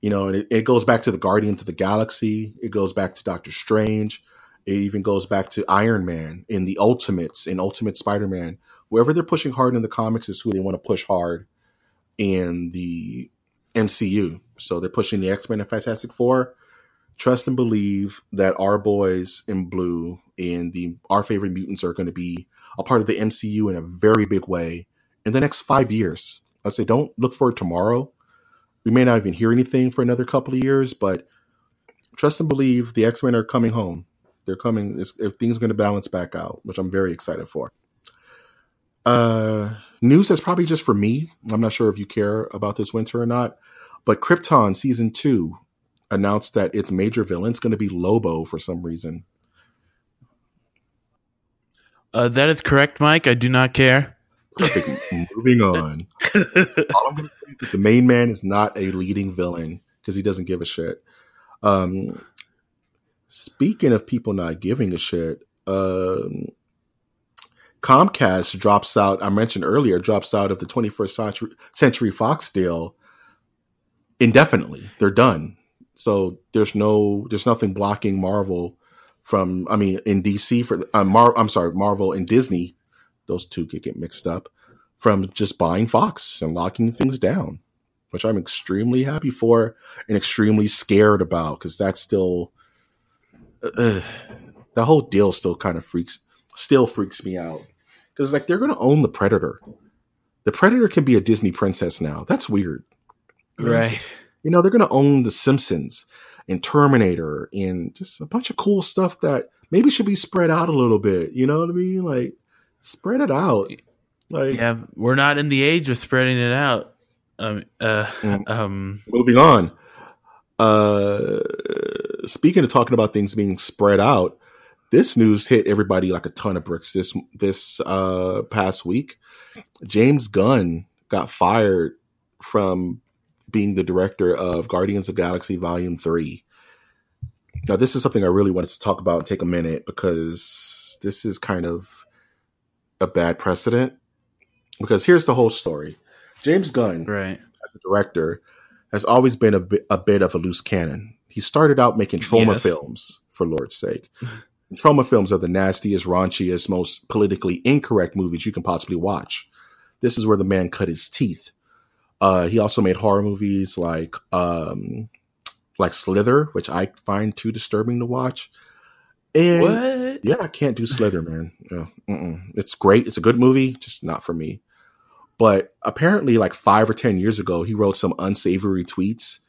you know, and it, it goes back to the Guardians of the Galaxy. It goes back to Doctor Strange. It even goes back to Iron Man in the Ultimates, in Ultimate Spider-Man. Whoever they're pushing hard in the comics is who they want to push hard in the M C U. So they're pushing the X-Men and Fantastic Four. Trust and believe that our boys in blue and the our favorite mutants are going to be a part of the M C U in a very big way in the next five years. I say, don't look for it tomorrow. We may not even hear anything for another couple of years, but trust and believe the X-Men are coming home. They're coming. It's, if things are going to balance back out, which I'm very excited for. Uh, news that's probably just for me. I'm not sure if you care about this winter or not, but Krypton season two announced that its major villain's going to be Lobo for some reason. Uh, that is correct, Mike. I do not care. Moving on. All I'm going to say is that the main man is not a leading villain because he doesn't give a shit. Um, speaking of people not giving a shit, um, Comcast drops out, I mentioned earlier, drops out of the twenty-first Century Fox deal indefinitely. They're done. So there's no, there's nothing blocking Marvel from, I mean, in D C for, uh, Mar- I'm sorry, Marvel and Disney, those two could get mixed up, from just buying Fox and locking things down, which I'm extremely happy for and extremely scared about, because that's still, uh, the whole deal still kind of freaks, still freaks me out, because like they're going to own the Predator. The Predator can be a Disney princess now. That's weird. Right. You know, they're going to own The Simpsons and Terminator and just a bunch of cool stuff that maybe should be spread out a little bit. You know what I mean? Like, spread it out. Like, yeah, we're not in the age of spreading it out. Um, uh, um, moving on. Uh, speaking of talking about things being spread out, this news hit everybody like a ton of bricks this this uh, past week. James Gunn got fired from being the director of Guardians of the Galaxy Volume three. Now, this is something I really wanted to talk about and take a minute, because this is kind of a bad precedent. Because here's the whole story. James Gunn, right, as a director, has always been a bit, a bit of a loose cannon. He started out making trauma yes. films, for Lord's sake. And trauma films are the nastiest, raunchiest, most politically incorrect movies you can possibly watch. This is where the man cut his teeth. Uh, he also made horror movies like um, like Slither, which I find too disturbing to watch. And what? Yeah, I can't do Slither, man. Yeah, mm-mm. It's great. It's a good movie, just not for me. But apparently, like five or ten years ago, he wrote some unsavory tweets,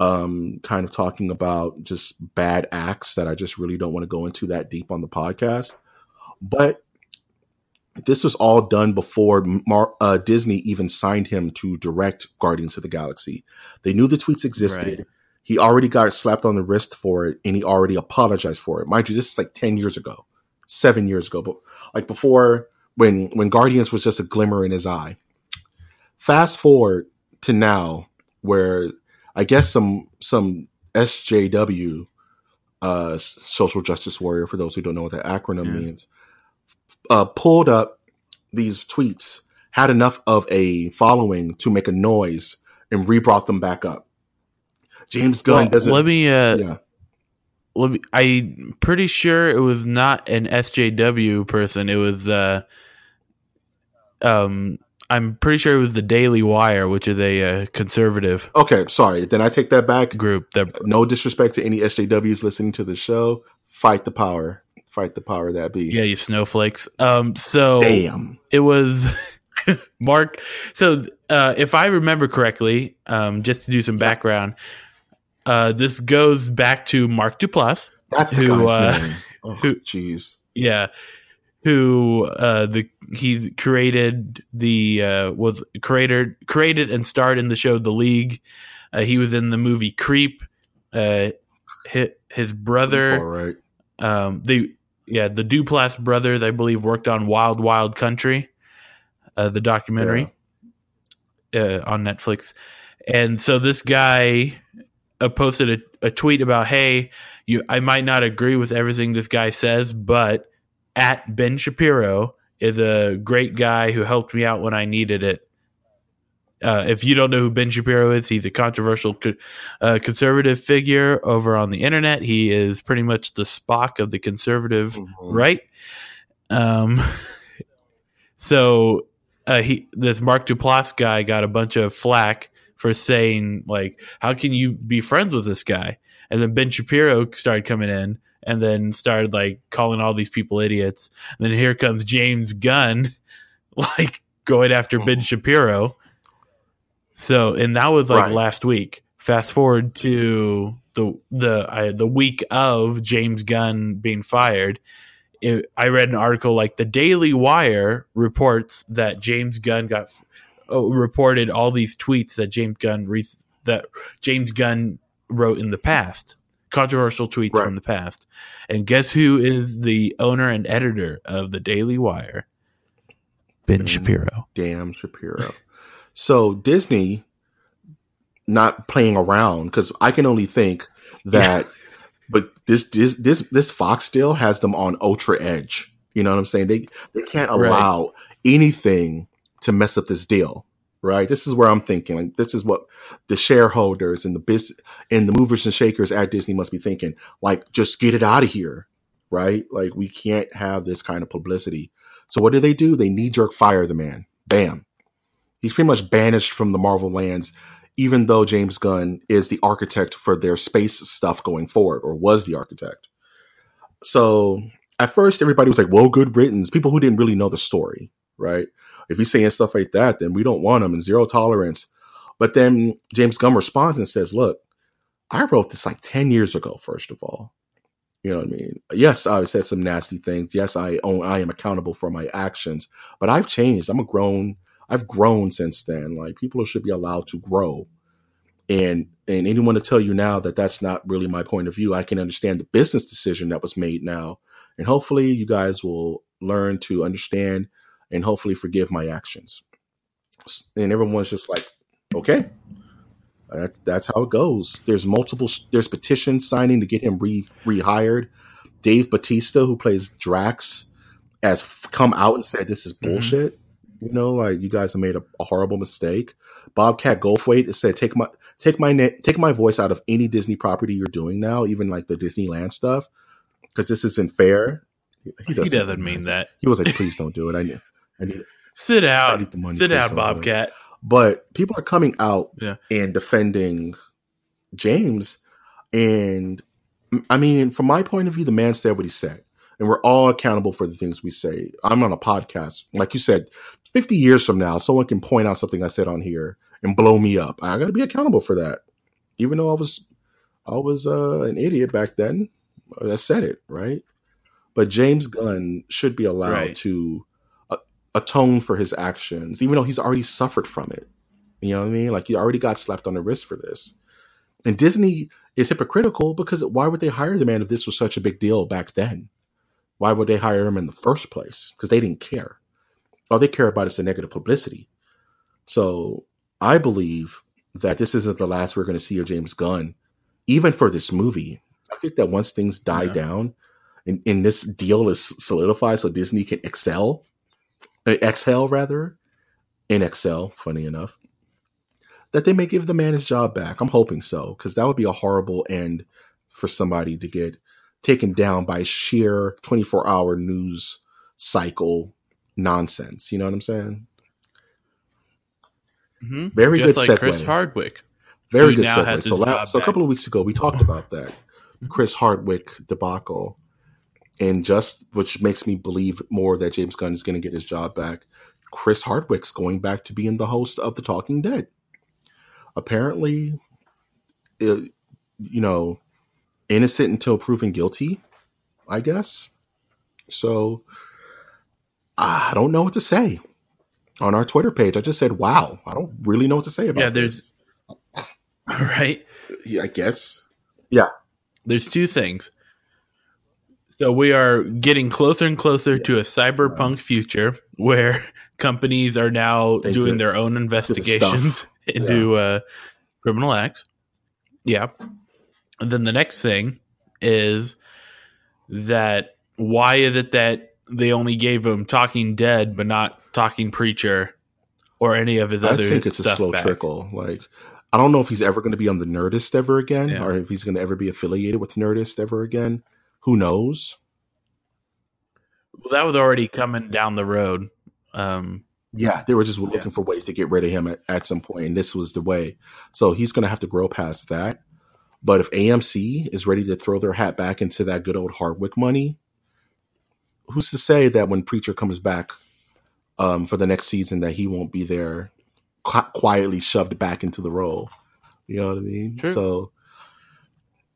um, kind of talking about just bad acts that I just really don't want to go into that deep on the podcast. But this was all done before Mar- uh, Disney even signed him to direct Guardians of the Galaxy. They knew the tweets existed. Right. He already got slapped on the wrist for it, and he already apologized for it. Mind you, this is like ten years ago, seven years ago, but like before when when Guardians was just a glimmer in his eye. Fast forward to now, where I guess some some S J W, uh, social justice warrior, for those who don't know what that acronym yeah. means, Uh, pulled up these tweets, had enough of a following to make a noise, and re-brought them back up. James Gunn well, doesn't. Let me. Uh, yeah. Let me. I'm pretty sure it was not an S J W person. It was. Uh, um, I'm pretty sure it was the Daily Wire, which is a uh, conservative. Okay, sorry. Then I take that back. Group. That- no disrespect to any S J Ws listening to the show. Fight the power. Fight the power that be. Yeah, you snowflakes. Um, so damn, it was Mark. So uh, if I remember correctly, um, just to do some background, uh, this goes back to Mark Duplass. That's the who, guy's uh, name. Oh, jeez. Yeah, who uh, the he created the uh, was created created and starred in the show The League. Uh, he was in the movie Creep. Uh, his, his brother. All right. Um, the Yeah, the Duplass brothers, I believe, worked on Wild Wild Country, uh, the documentary yeah. uh, on Netflix. And so this guy uh, posted a, a tweet about, hey, you, I might not agree with everything this guy says, but at Ben Shapiro is a great guy who helped me out when I needed it. Uh, if you don't know who Ben Shapiro is, he's a controversial co- uh, conservative figure over on the internet. He is pretty much the Spock of the conservative mm-hmm. right. Um, so uh, he, this Mark Duplass guy got a bunch of flack for saying, like, how can you be friends with this guy? And then Ben Shapiro started coming in and then started, like, calling all these people idiots. And then here comes James Gunn, like, going after mm-hmm. Ben Shapiro. So, and that was like right. last week. Fast forward to the the I, the week of James Gunn being fired. It, I read an article like the Daily Wire reports that James Gunn got oh, reported all these tweets that James Gunn re- that James Gunn wrote in the past, controversial tweets right. from the past. And guess who is the owner and editor of the Daily Wire? Ben, Ben Shapiro. Damn Shapiro. So Disney not playing around, because I can only think that, yeah. but this, this this this Fox deal has them on ultra edge. You know what I'm saying? They they can't allow right. anything to mess up this deal, right? This is where I'm thinking. Like, this is what the shareholders and the biz and the movers and shakers at Disney must be thinking. Like, just get it out of here, right? Like, we can't have this kind of publicity. So what do they do? They knee jerk fire the man. Bam. He's pretty much banished from the Marvel lands, even though James Gunn is the architect for their space stuff going forward, or was the architect. So at first, everybody was like, well, good riddance. People who didn't really know the story, right? If he's saying stuff like that, then we don't want him, and zero tolerance. But then James Gunn responds and says, look, I wrote this like ten years ago, first of all. You know what I mean? Yes, I said some nasty things. Yes, I own, I am accountable for my actions, but I've changed. I'm a grown I've grown since then. Like, people should be allowed to grow. And and anyone to tell you now that that's not really my point of view, I can understand the business decision that was made now. And hopefully you guys will learn to understand and hopefully forgive my actions. And everyone's just like, okay, that, that's how it goes. There's multiple, there's petitions signing to get him re, rehired. Dave Bautista, who plays Drax, has come out and said, this is bullshit. Mm-hmm. You know, like, you guys have made a, a horrible mistake. Bobcat Goldthwait said, "Take my take my na- take my voice out of any Disney property you're doing now, even like the Disneyland stuff, because this isn't fair." He doesn't, he doesn't mean that. He was like, "Please don't do it. I need, I need sit out, I need the money. Sit Please out, Bobcat." But people are coming out yeah. and defending James, and I mean, from my point of view, the man said what he said. And we're all accountable for the things we say. I'm on a podcast. Like you said, fifty years from now, someone can point out something I said on here and blow me up. I got to be accountable for that. Even though I was I was uh, an idiot back then, I said it, right? But James Gunn should be allowed right. to uh, atone for his actions, even though he's already suffered from it. You know what I mean? Like, he already got slapped on the wrist for this. And Disney is hypocritical because why would they hire the man if this was such a big deal back then? Why would they hire him in the first place? Because they didn't care. All they care about is the negative publicity. So I believe that this isn't the last we're going to see of James Gunn, even for this movie. I think that once things die yeah. down and, and this deal is solidified so Disney can excel, exhale rather, and excel, funny enough, that they may give the man his job back. I'm hoping so, because that would be a horrible end for somebody to get taken down by sheer twenty-four hour news cycle nonsense. You know what I'm saying? Mm-hmm. Very Just good like segue. Chris Hardwick. Very good segue. So, la- so a couple of weeks ago, we talked about that. Chris Hardwick debacle. And just, which makes me believe more that James Gunn is going to get his job back. Chris Hardwick's going back to being the host of The Talking Dead. Apparently, it, you know, innocent until proven guilty, I guess. So I don't know what to say. On our Twitter page, I just said, wow, I don't really know what to say about yeah, there's, this. Right? Yeah, I guess. Yeah. There's two things. So we are getting closer and closer yeah. to a cyberpunk uh, future where companies are now doing could, their own investigations the into yeah. uh, criminal acts. Yeah. And then the next thing is that why is it that they only gave him Talking Dead but not Talking Preacher or any of his I other stuff? I think it's a slow back. trickle. Like, I don't know if he's ever going to be on the Nerdist ever again yeah. or if he's going to ever be affiliated with Nerdist ever again. Who knows? Well, that was already coming down the road. Um, yeah, they were just looking yeah. for ways to get rid of him at, at some point, and this was the way. So he's going to have to grow past that. But if A M C is ready to throw their hat back into that good old Hardwick money, who's to say that when Preacher comes back um, for the next season that he won't be there qu- quietly shoved back into the role? You know what I mean? True. So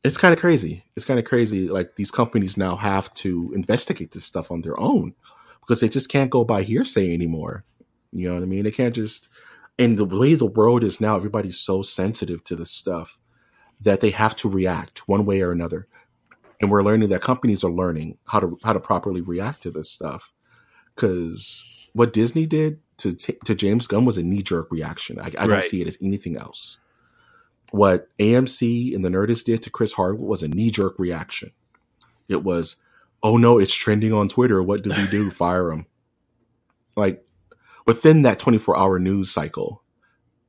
it's kind of crazy. It's kind of crazy. Like, these companies now have to investigate this stuff on their own because they just can't go by hearsay anymore. You know what I mean? They can't just – and the way the world is now, everybody's so sensitive to this stuff that they have to react one way or another. And we're learning that companies are learning how to how to properly react to this stuff. Because what Disney did to to James Gunn was a knee-jerk reaction. I, I right. don't see it as anything else. What A M C and the Nerdist did to Chris Hardwick was a knee-jerk reaction. It was, oh no, it's trending on Twitter. What do we do? Fire him. Like, within that twenty-four hour news cycle.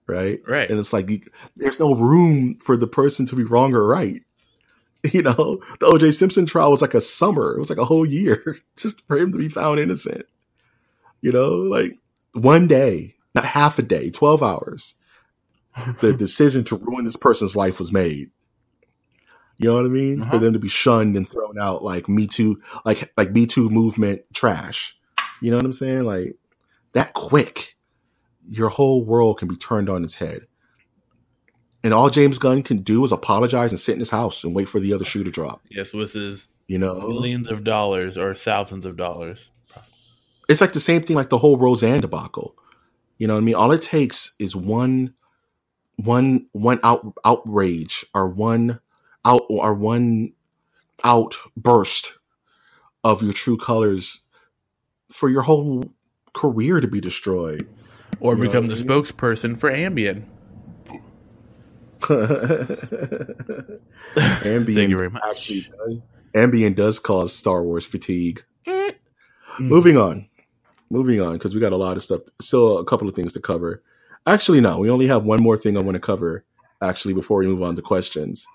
Right, right, and it's like you, there's no room for the person to be wrong or right. You know, the O J Simpson trial was like a summer; it was like a whole year just for him to be found innocent. You know, like one day, not half a day, twelve hours. The decision to ruin this person's life was made. You know what I mean? Uh-huh. For them to be shunned and thrown out like Me Too, like like Me Too movement trash. You know what I'm saying? Like that quick. Your whole world can be turned on its head. And all James Gunn can do is apologize and sit in his house and wait for the other shoe to drop. Yes, with his you know millions of dollars or thousands of dollars. It's like the same thing like the whole Roseanne debacle. You know what I mean? All it takes is one one one out, outrage or one out or one outburst of your true colors for your whole career to be destroyed. Or you become the mean? spokesperson for Ambien. Ambien, actually, Ambien does cause Star Wars fatigue. Mm. Moving on. moving on, because we got a lot of stuff. Still a couple of things to cover. Actually, no, we only have one more thing I want to cover, actually, before we move on to questions,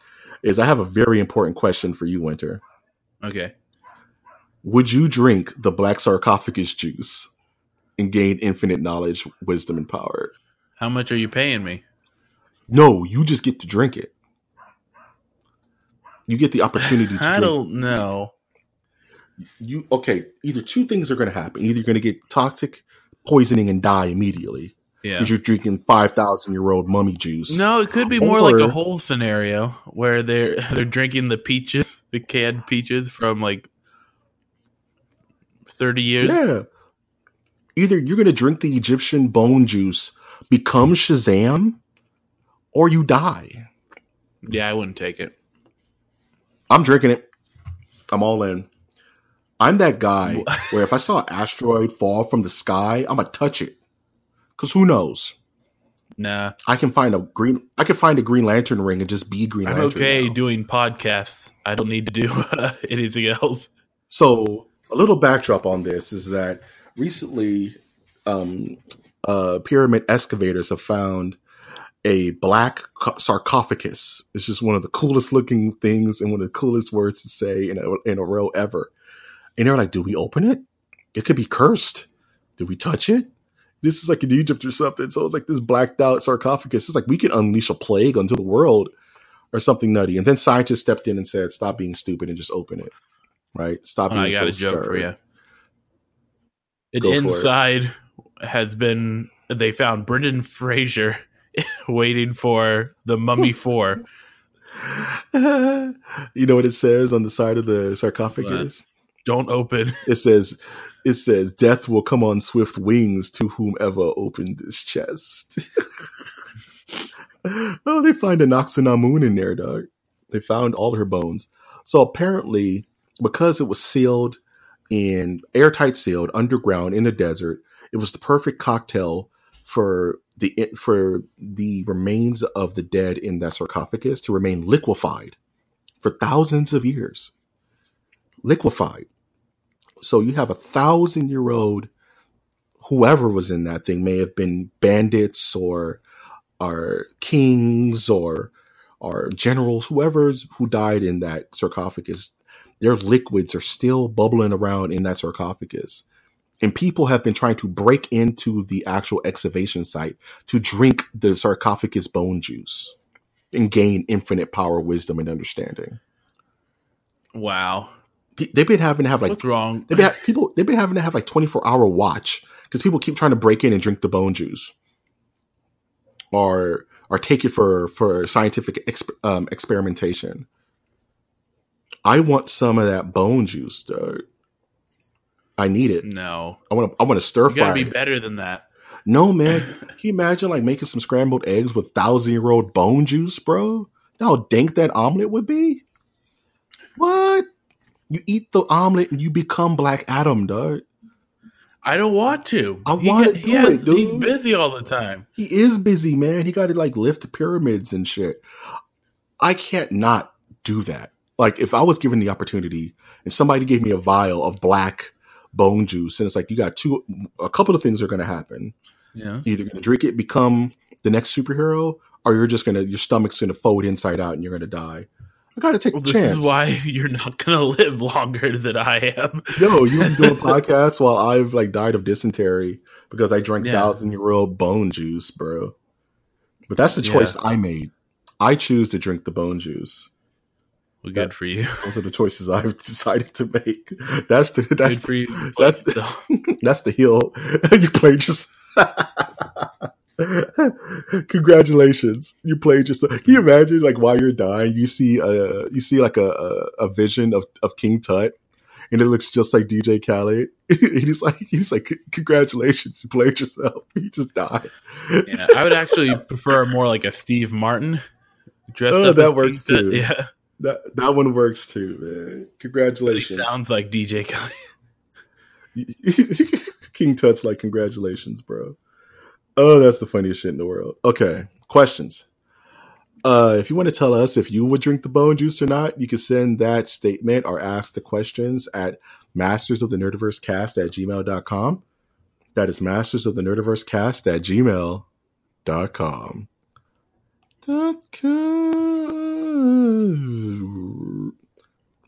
is I have a very important question for you, Winter. Okay. Would you drink the black sarcophagus juice and gain infinite knowledge, wisdom, and power? How much are you paying me? No, you just get to drink it. You get the opportunity to drink it. I don't know. You okay, either two things are going to happen. Either you're going to get toxic poisoning and die immediately because yeah. you're drinking five thousand year old mummy juice. No, it could be more or, like a whole scenario where they're they're drinking the peaches, the canned peaches from like thirty years. Yeah. Either you're going to drink the Egyptian bone juice, become Shazam, or you die. Yeah, I wouldn't take it. I'm drinking it. I'm all in. I'm that guy where if I saw an asteroid fall from the sky, I'm going to touch it. Because who knows? Nah. I can find a green I can find a Green Lantern ring and just be Green I'm Lantern. I'm okay now. Doing podcasts. I don't need to do uh, anything else. So a little backdrop on this is that recently um, uh, pyramid excavators have found a black sarcophagus. It's just one of the coolest looking things and one of the coolest words to say in a, in a row ever. And they're like, do we open it? It could be cursed. Do we touch it? This is like in Egypt or something. So it's like this blacked out sarcophagus. It's like we can unleash a plague onto the world or something nutty. And then scientists stepped in and said, stop being stupid and just open it. Right? Stop oh, being stupid. I got so a joke for you. It Go inside it. Has been, they found Brendan Fraser waiting for the Mummy four. You know what it says on the side of the sarcophagus? What? Don't open. It says, "It says death will come on swift wings to whomever opened this chest." Oh, they find a Noxanamun in there, dog. They found all her bones. So apparently, because it was sealed in airtight, sealed underground in the desert, it was the perfect cocktail for the for the remains of the dead in that sarcophagus to remain liquefied for thousands of years. Liquefied. So you have a thousand year old, whoever was in that thing may have been bandits or, or kings or, or generals, whoever's who died in that sarcophagus, their liquids are still bubbling around in that sarcophagus. And people have been trying to break into the actual excavation site to drink the sarcophagus bone juice and gain infinite power, wisdom, and understanding. Wow. They've been having to have like What's wrong? They've been ha- people. They've been having to have like twenty-four hour watch because people keep trying to break in and drink the bone juice, or or take it for for scientific exp- um, experimentation. I want some of that bone juice, dude. I need it. No, I want to. I want to stir fry. You gotta be better than that. No, man. Can you imagine like making some scrambled eggs with thousand year old bone juice, bro? You know how dank that omelet would be? What? You eat the omelet and you become Black Adam, dog. I don't want to. I want to do it, dude. He's busy all the time. He is busy, man. He got to like lift the pyramids and shit. I can't not do that. Like if I was given the opportunity and somebody gave me a vial of black bone juice and it's like you got two, a couple of things are going to happen. Yeah. You're either going to drink it, become the next superhero, or you're just going to your stomach's going to fold inside out and you're going to die. I gotta take well, the this chance. This is why you're not gonna live longer than I am. No, you have been doing podcasts while I've like died of dysentery because I drank yeah. thousand year old bone juice, bro. But that's the choice yeah. I made. I choose to drink the bone juice. Well, good that, for you. Those are the choices I've decided to make. That's the that's the, you, that's the that's the heel you played just. Congratulations, you played yourself. Can you imagine like while you're dying you see uh you see like a a, a vision of, of King Tut and it looks just like D J Khaled. he's like he's like congratulations, you played yourself, you just died. Yeah, I would actually prefer more like a Steve Martin dressed oh, up that as works King too Tut. Yeah, that that one works too, man. Congratulations. But he sounds like D J Khaled. King Tut's like congratulations, bro. Oh, that's the funniest shit in the world. Okay, questions. Uh, if you want to tell us if you would drink the bone juice or not, you can send that statement or ask the questions at masters of the nerdiverse cast at gmail dot com. That is Masters of the Nerdiverse Cast at gmail dot com.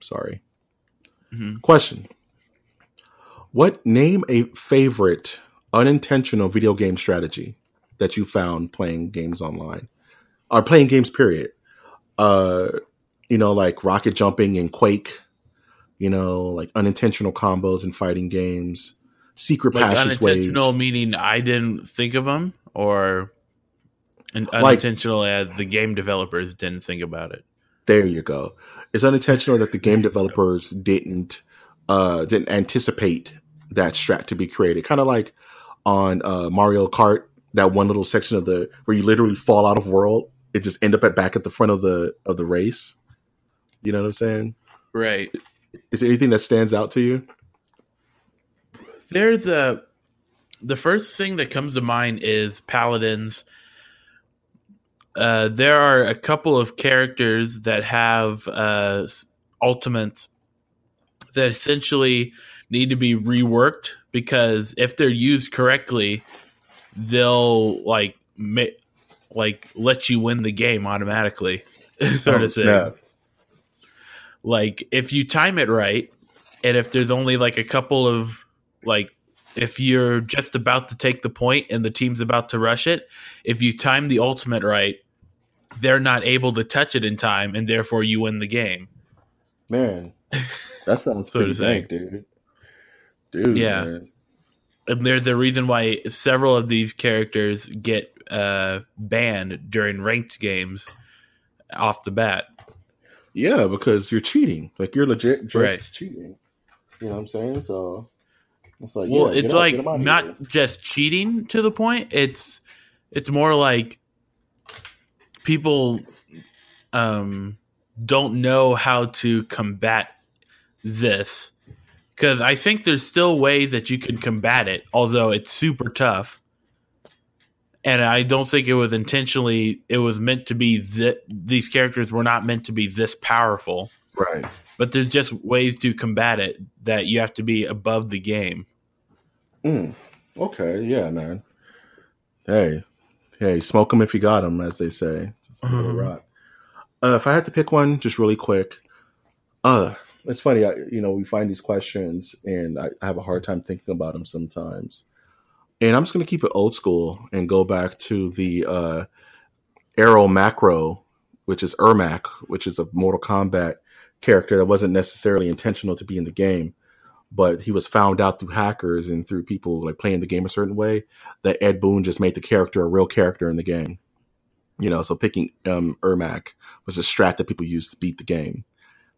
Sorry. Mm-hmm. Question. What name a favorite unintentional video game strategy that you found playing games online or playing games, period? Uh, you know, like rocket jumping and Quake, you know, like unintentional combos in fighting games, secret like passage ways. Unintentional meaning I didn't think of them, or an unintentional like, as the game developers didn't think about it. There you go. It's unintentional that the game developers didn't uh, didn't anticipate that strat to be created. Kind of like on uh, Mario Kart, that one little section of the where you literally fall out of world, it just end up at back at the front of the of the race. You know what I'm saying? Right. Is there anything that stands out to you? There's a the first thing that comes to mind is Paladins. Uh, there are a couple of characters that have uh, ultimates that essentially need to be reworked, because if they're used correctly, they'll like ma- like let you win the game automatically, sort oh, of thing. Snap. Like if you time it right, and if there's only like a couple of like. If you're just about to take the point and the team's about to rush it, if you time the ultimate right, they're not able to touch it in time, and therefore you win the game. Man, that sounds pretty dank, dude. Dude, yeah. Man. And there's a reason why several of these characters get uh, banned during ranked games off the bat. Yeah, because you're cheating. Like, you're legit just right. cheating. You know what I'm saying? So... It's like, well, yeah, it's like out, not just cheating to the point. It's it's more like people um, don't know how to combat this, because I think there's still ways that you can combat it, although it's super tough. And I don't think it was intentionally. It was meant to be that these characters were not meant to be this powerful, right? But there's just ways to combat it that you have to be above the game. Mm. Okay, yeah, man. Hey, hey, smoke them if you got them, as they say. Mm-hmm. Rock. Uh, if I had to pick one, just really quick. Uh, it's funny, I, you know, we find these questions, and I, I have a hard time thinking about them sometimes. And I'm just going to keep it old school and go back to the uh, Arrow Macro, which is Ermac, which is a Mortal Kombat character that wasn't necessarily intentional to be in the game, but he was found out through hackers and through people like playing the game a certain way, that Ed Boon just made the character a real character in the game. You know, so picking um, Ermac was a strat that people used to beat the game.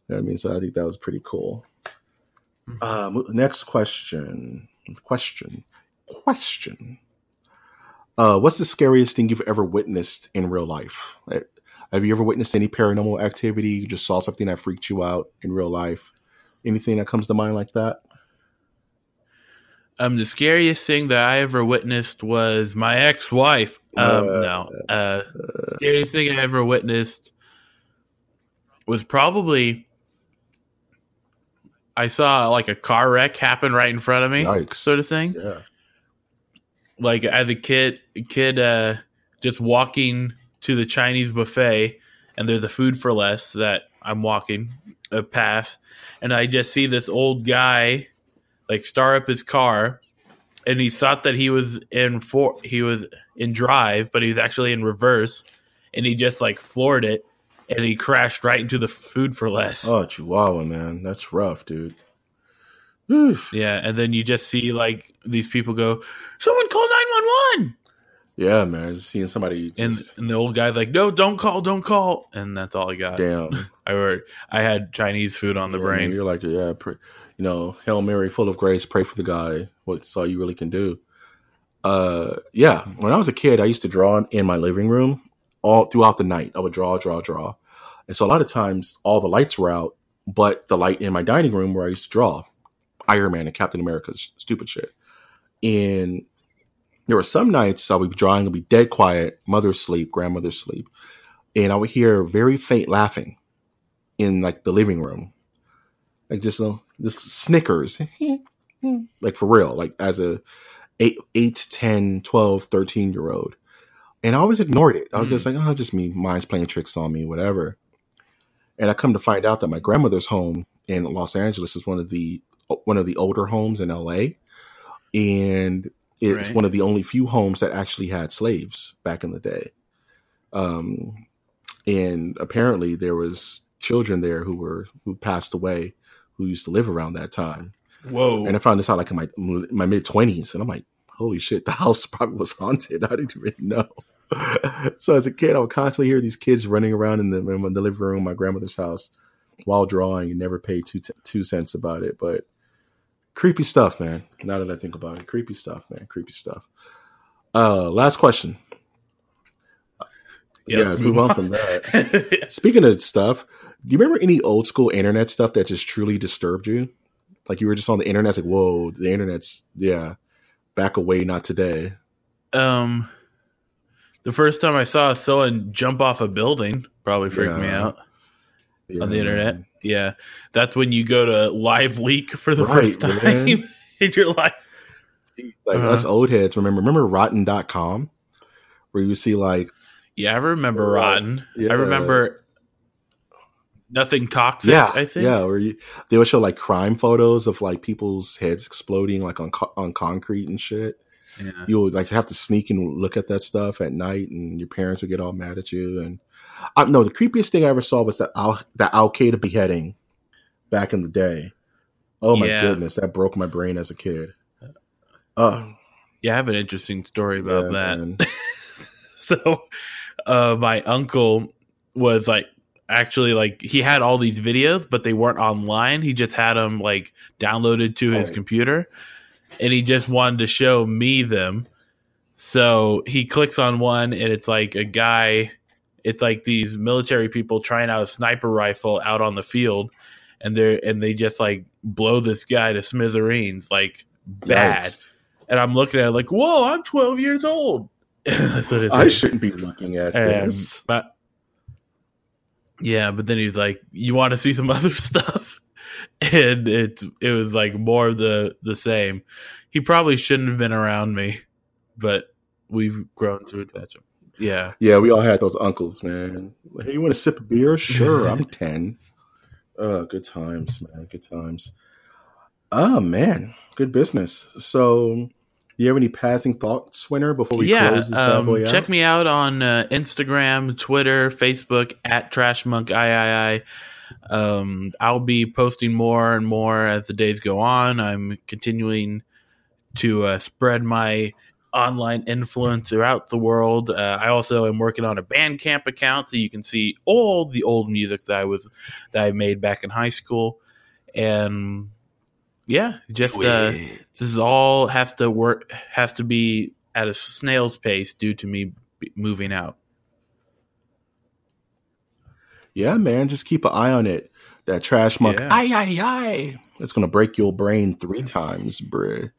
You know what I mean? So I think that was pretty cool. Um, next question. Question. Question. Uh, what's the scariest thing you've ever witnessed in real life? Like, have you ever witnessed any paranormal activity? You just saw something that freaked you out in real life? Anything that comes to mind like that? Um, the scariest thing that I ever witnessed was my ex-wife. Um, uh, no. Uh, the scariest thing I ever witnessed was probably... I saw like a car wreck happen right in front of me. Yikes. Sort of thing. Yeah. Like as a kid, kid uh, just walking... to the Chinese buffet, and there's a food for less that I'm walking a path, and I just see this old guy like start up his car, and he thought that he was in for he was in drive, but he was actually in reverse, and he just like floored it, and he crashed right into the food for less. Oh, Chihuahua, man, that's rough, dude. Oof. Yeah, and then you just see like these people go, "Someone call nine one one." Yeah, man, just seeing somebody... Just... And, and the old guy's like, no, don't call, don't call. And that's all I got. Damn. I were, I had Chinese food on the yeah, brain. You're like, yeah, pray, you know, Hail Mary, full of grace, pray for the guy. What's all you really can do? Uh, yeah, when I was a kid, I used to draw in my living room all throughout the night. I would draw, draw, draw. And so a lot of times, all the lights were out, but the light in my dining room where I used to draw, Iron Man and Captain America's stupid shit. And... there were some nights I would be drawing, I'd be dead quiet, mother's sleep, grandmother's sleep, and I would hear very faint laughing in like the living room, like just little, just snickers, like for real, like as a, eight, ten, twelve, thirteen year old. And I always ignored it. I was mm. just like, oh, just me, mine's playing tricks on me, whatever. And I come to find out that my grandmother's home in Los Angeles is one of the one of the older homes in L A. And it's right. one of the only few homes that actually had slaves back in the day. Um, and apparently there was children there who were who passed away who used to live around that time. Whoa. And I found this out like in my my mid-twenties. And I'm like, holy shit, the house probably was haunted. I didn't even know. So as a kid, I would constantly hear these kids running around in the, in the living room, my grandmother's house, while drawing, and never paid two, t- two cents about it. But creepy stuff, man. Now that I think about it, creepy stuff, man. Creepy stuff. Uh, last question. Yeah, yeah let's move on from that. Speaking of stuff, do you remember any old school internet stuff that just truly disturbed you? Like you were just on the internet, like, whoa, the internet's, yeah, back away, not today. Um, the first time I saw someone jump off a building probably freaked yeah. me out yeah. on the internet. Yeah, that's when you go to Live Leak for the right, first time man. in your life. Like uh-huh. us old heads, remember remember Rotten dot com, where you see like, yeah, I remember oh, Rotten. Yeah. I remember Nothing Toxic. Yeah, I think yeah, where you, they would show like crime photos of like people's heads exploding like on co- on concrete and shit. Yeah. You would like have to sneak and look at that stuff at night, and your parents would get all mad at you. And I no, the creepiest thing I ever saw was the Al the Al Qaeda beheading back in the day. Oh my yeah. goodness, that broke my brain as a kid. Uh, yeah, I have an interesting story about yeah, that. So, uh, my uncle was like actually like he had all these videos, but they weren't online. He just had them like downloaded to his right. computer. And he just wanted to show me them. So he clicks on one, and it's like a guy. It's like these military people trying out a sniper rifle out on the field. And they and they just like blow this guy to smithereens, like bad. Yikes. And I'm looking at it like, whoa, I'm twelve years old. So I like, shouldn't be looking at this. But, yeah, but then he's like, you want to see some other stuff? And it it was like more of the, the same. He probably shouldn't have been around me, but we've grown to attach him. Yeah. Yeah, we all had those uncles, man. Hey, you want to sip a beer? Sure, I'm ten. Oh, good times, man. Good times. Oh, man. Good business. So, do you have any passing thoughts, Winner, before we yeah, close this um, bad boy out? Check me out on uh, Instagram, Twitter, Facebook, at Trash Monk three. Um, I'll be posting more and more as the days go on. I'm continuing to uh, spread my online influence throughout the world. Uh, I also am working on a Bandcamp account, so you can see all the old music that I was that I made back in high school. And yeah, just uh, this is all have to work has to be at a snail's pace due to me moving out. Yeah, man, just keep an eye on it. That Trash Monk, yeah. aye, aye, aye. It's going to break your brain three times, bruh.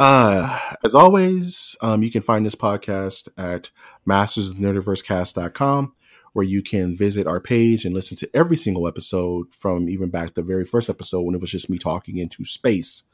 Uh, as always, um, you can find this podcast at masters of the nerdiverse cast dot com, where you can visit our page and listen to every single episode from even back the very first episode when it was just me talking into space.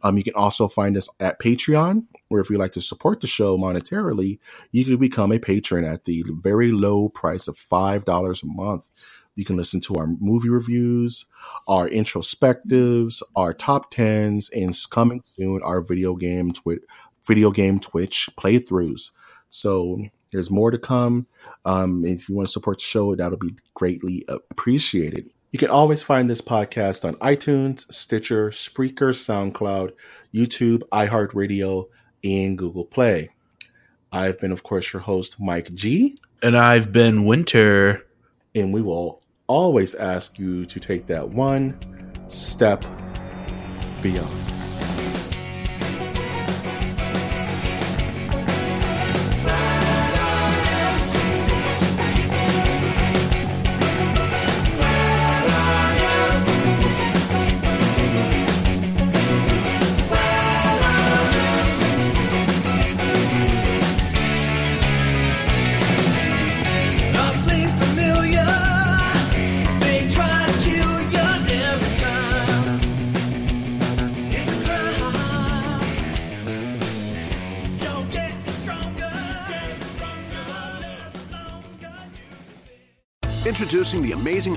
Um, you can also find us at Patreon, where if you'd like to support the show monetarily, you can become a patron at the very low price of five dollars a month. You can listen to our movie reviews, our introspectives, our top tens, and coming soon, our video game, twi- video game Twitch playthroughs. So there's more to come. Um, if you want to support the show, that'll be greatly appreciated. You can always find this podcast on iTunes, Stitcher, Spreaker, SoundCloud, YouTube, iHeartRadio, and Google Play. I've been, of course, your host, Mike G. And I've been Winter. And we will always ask you to take that one step beyond. Introducing the amazing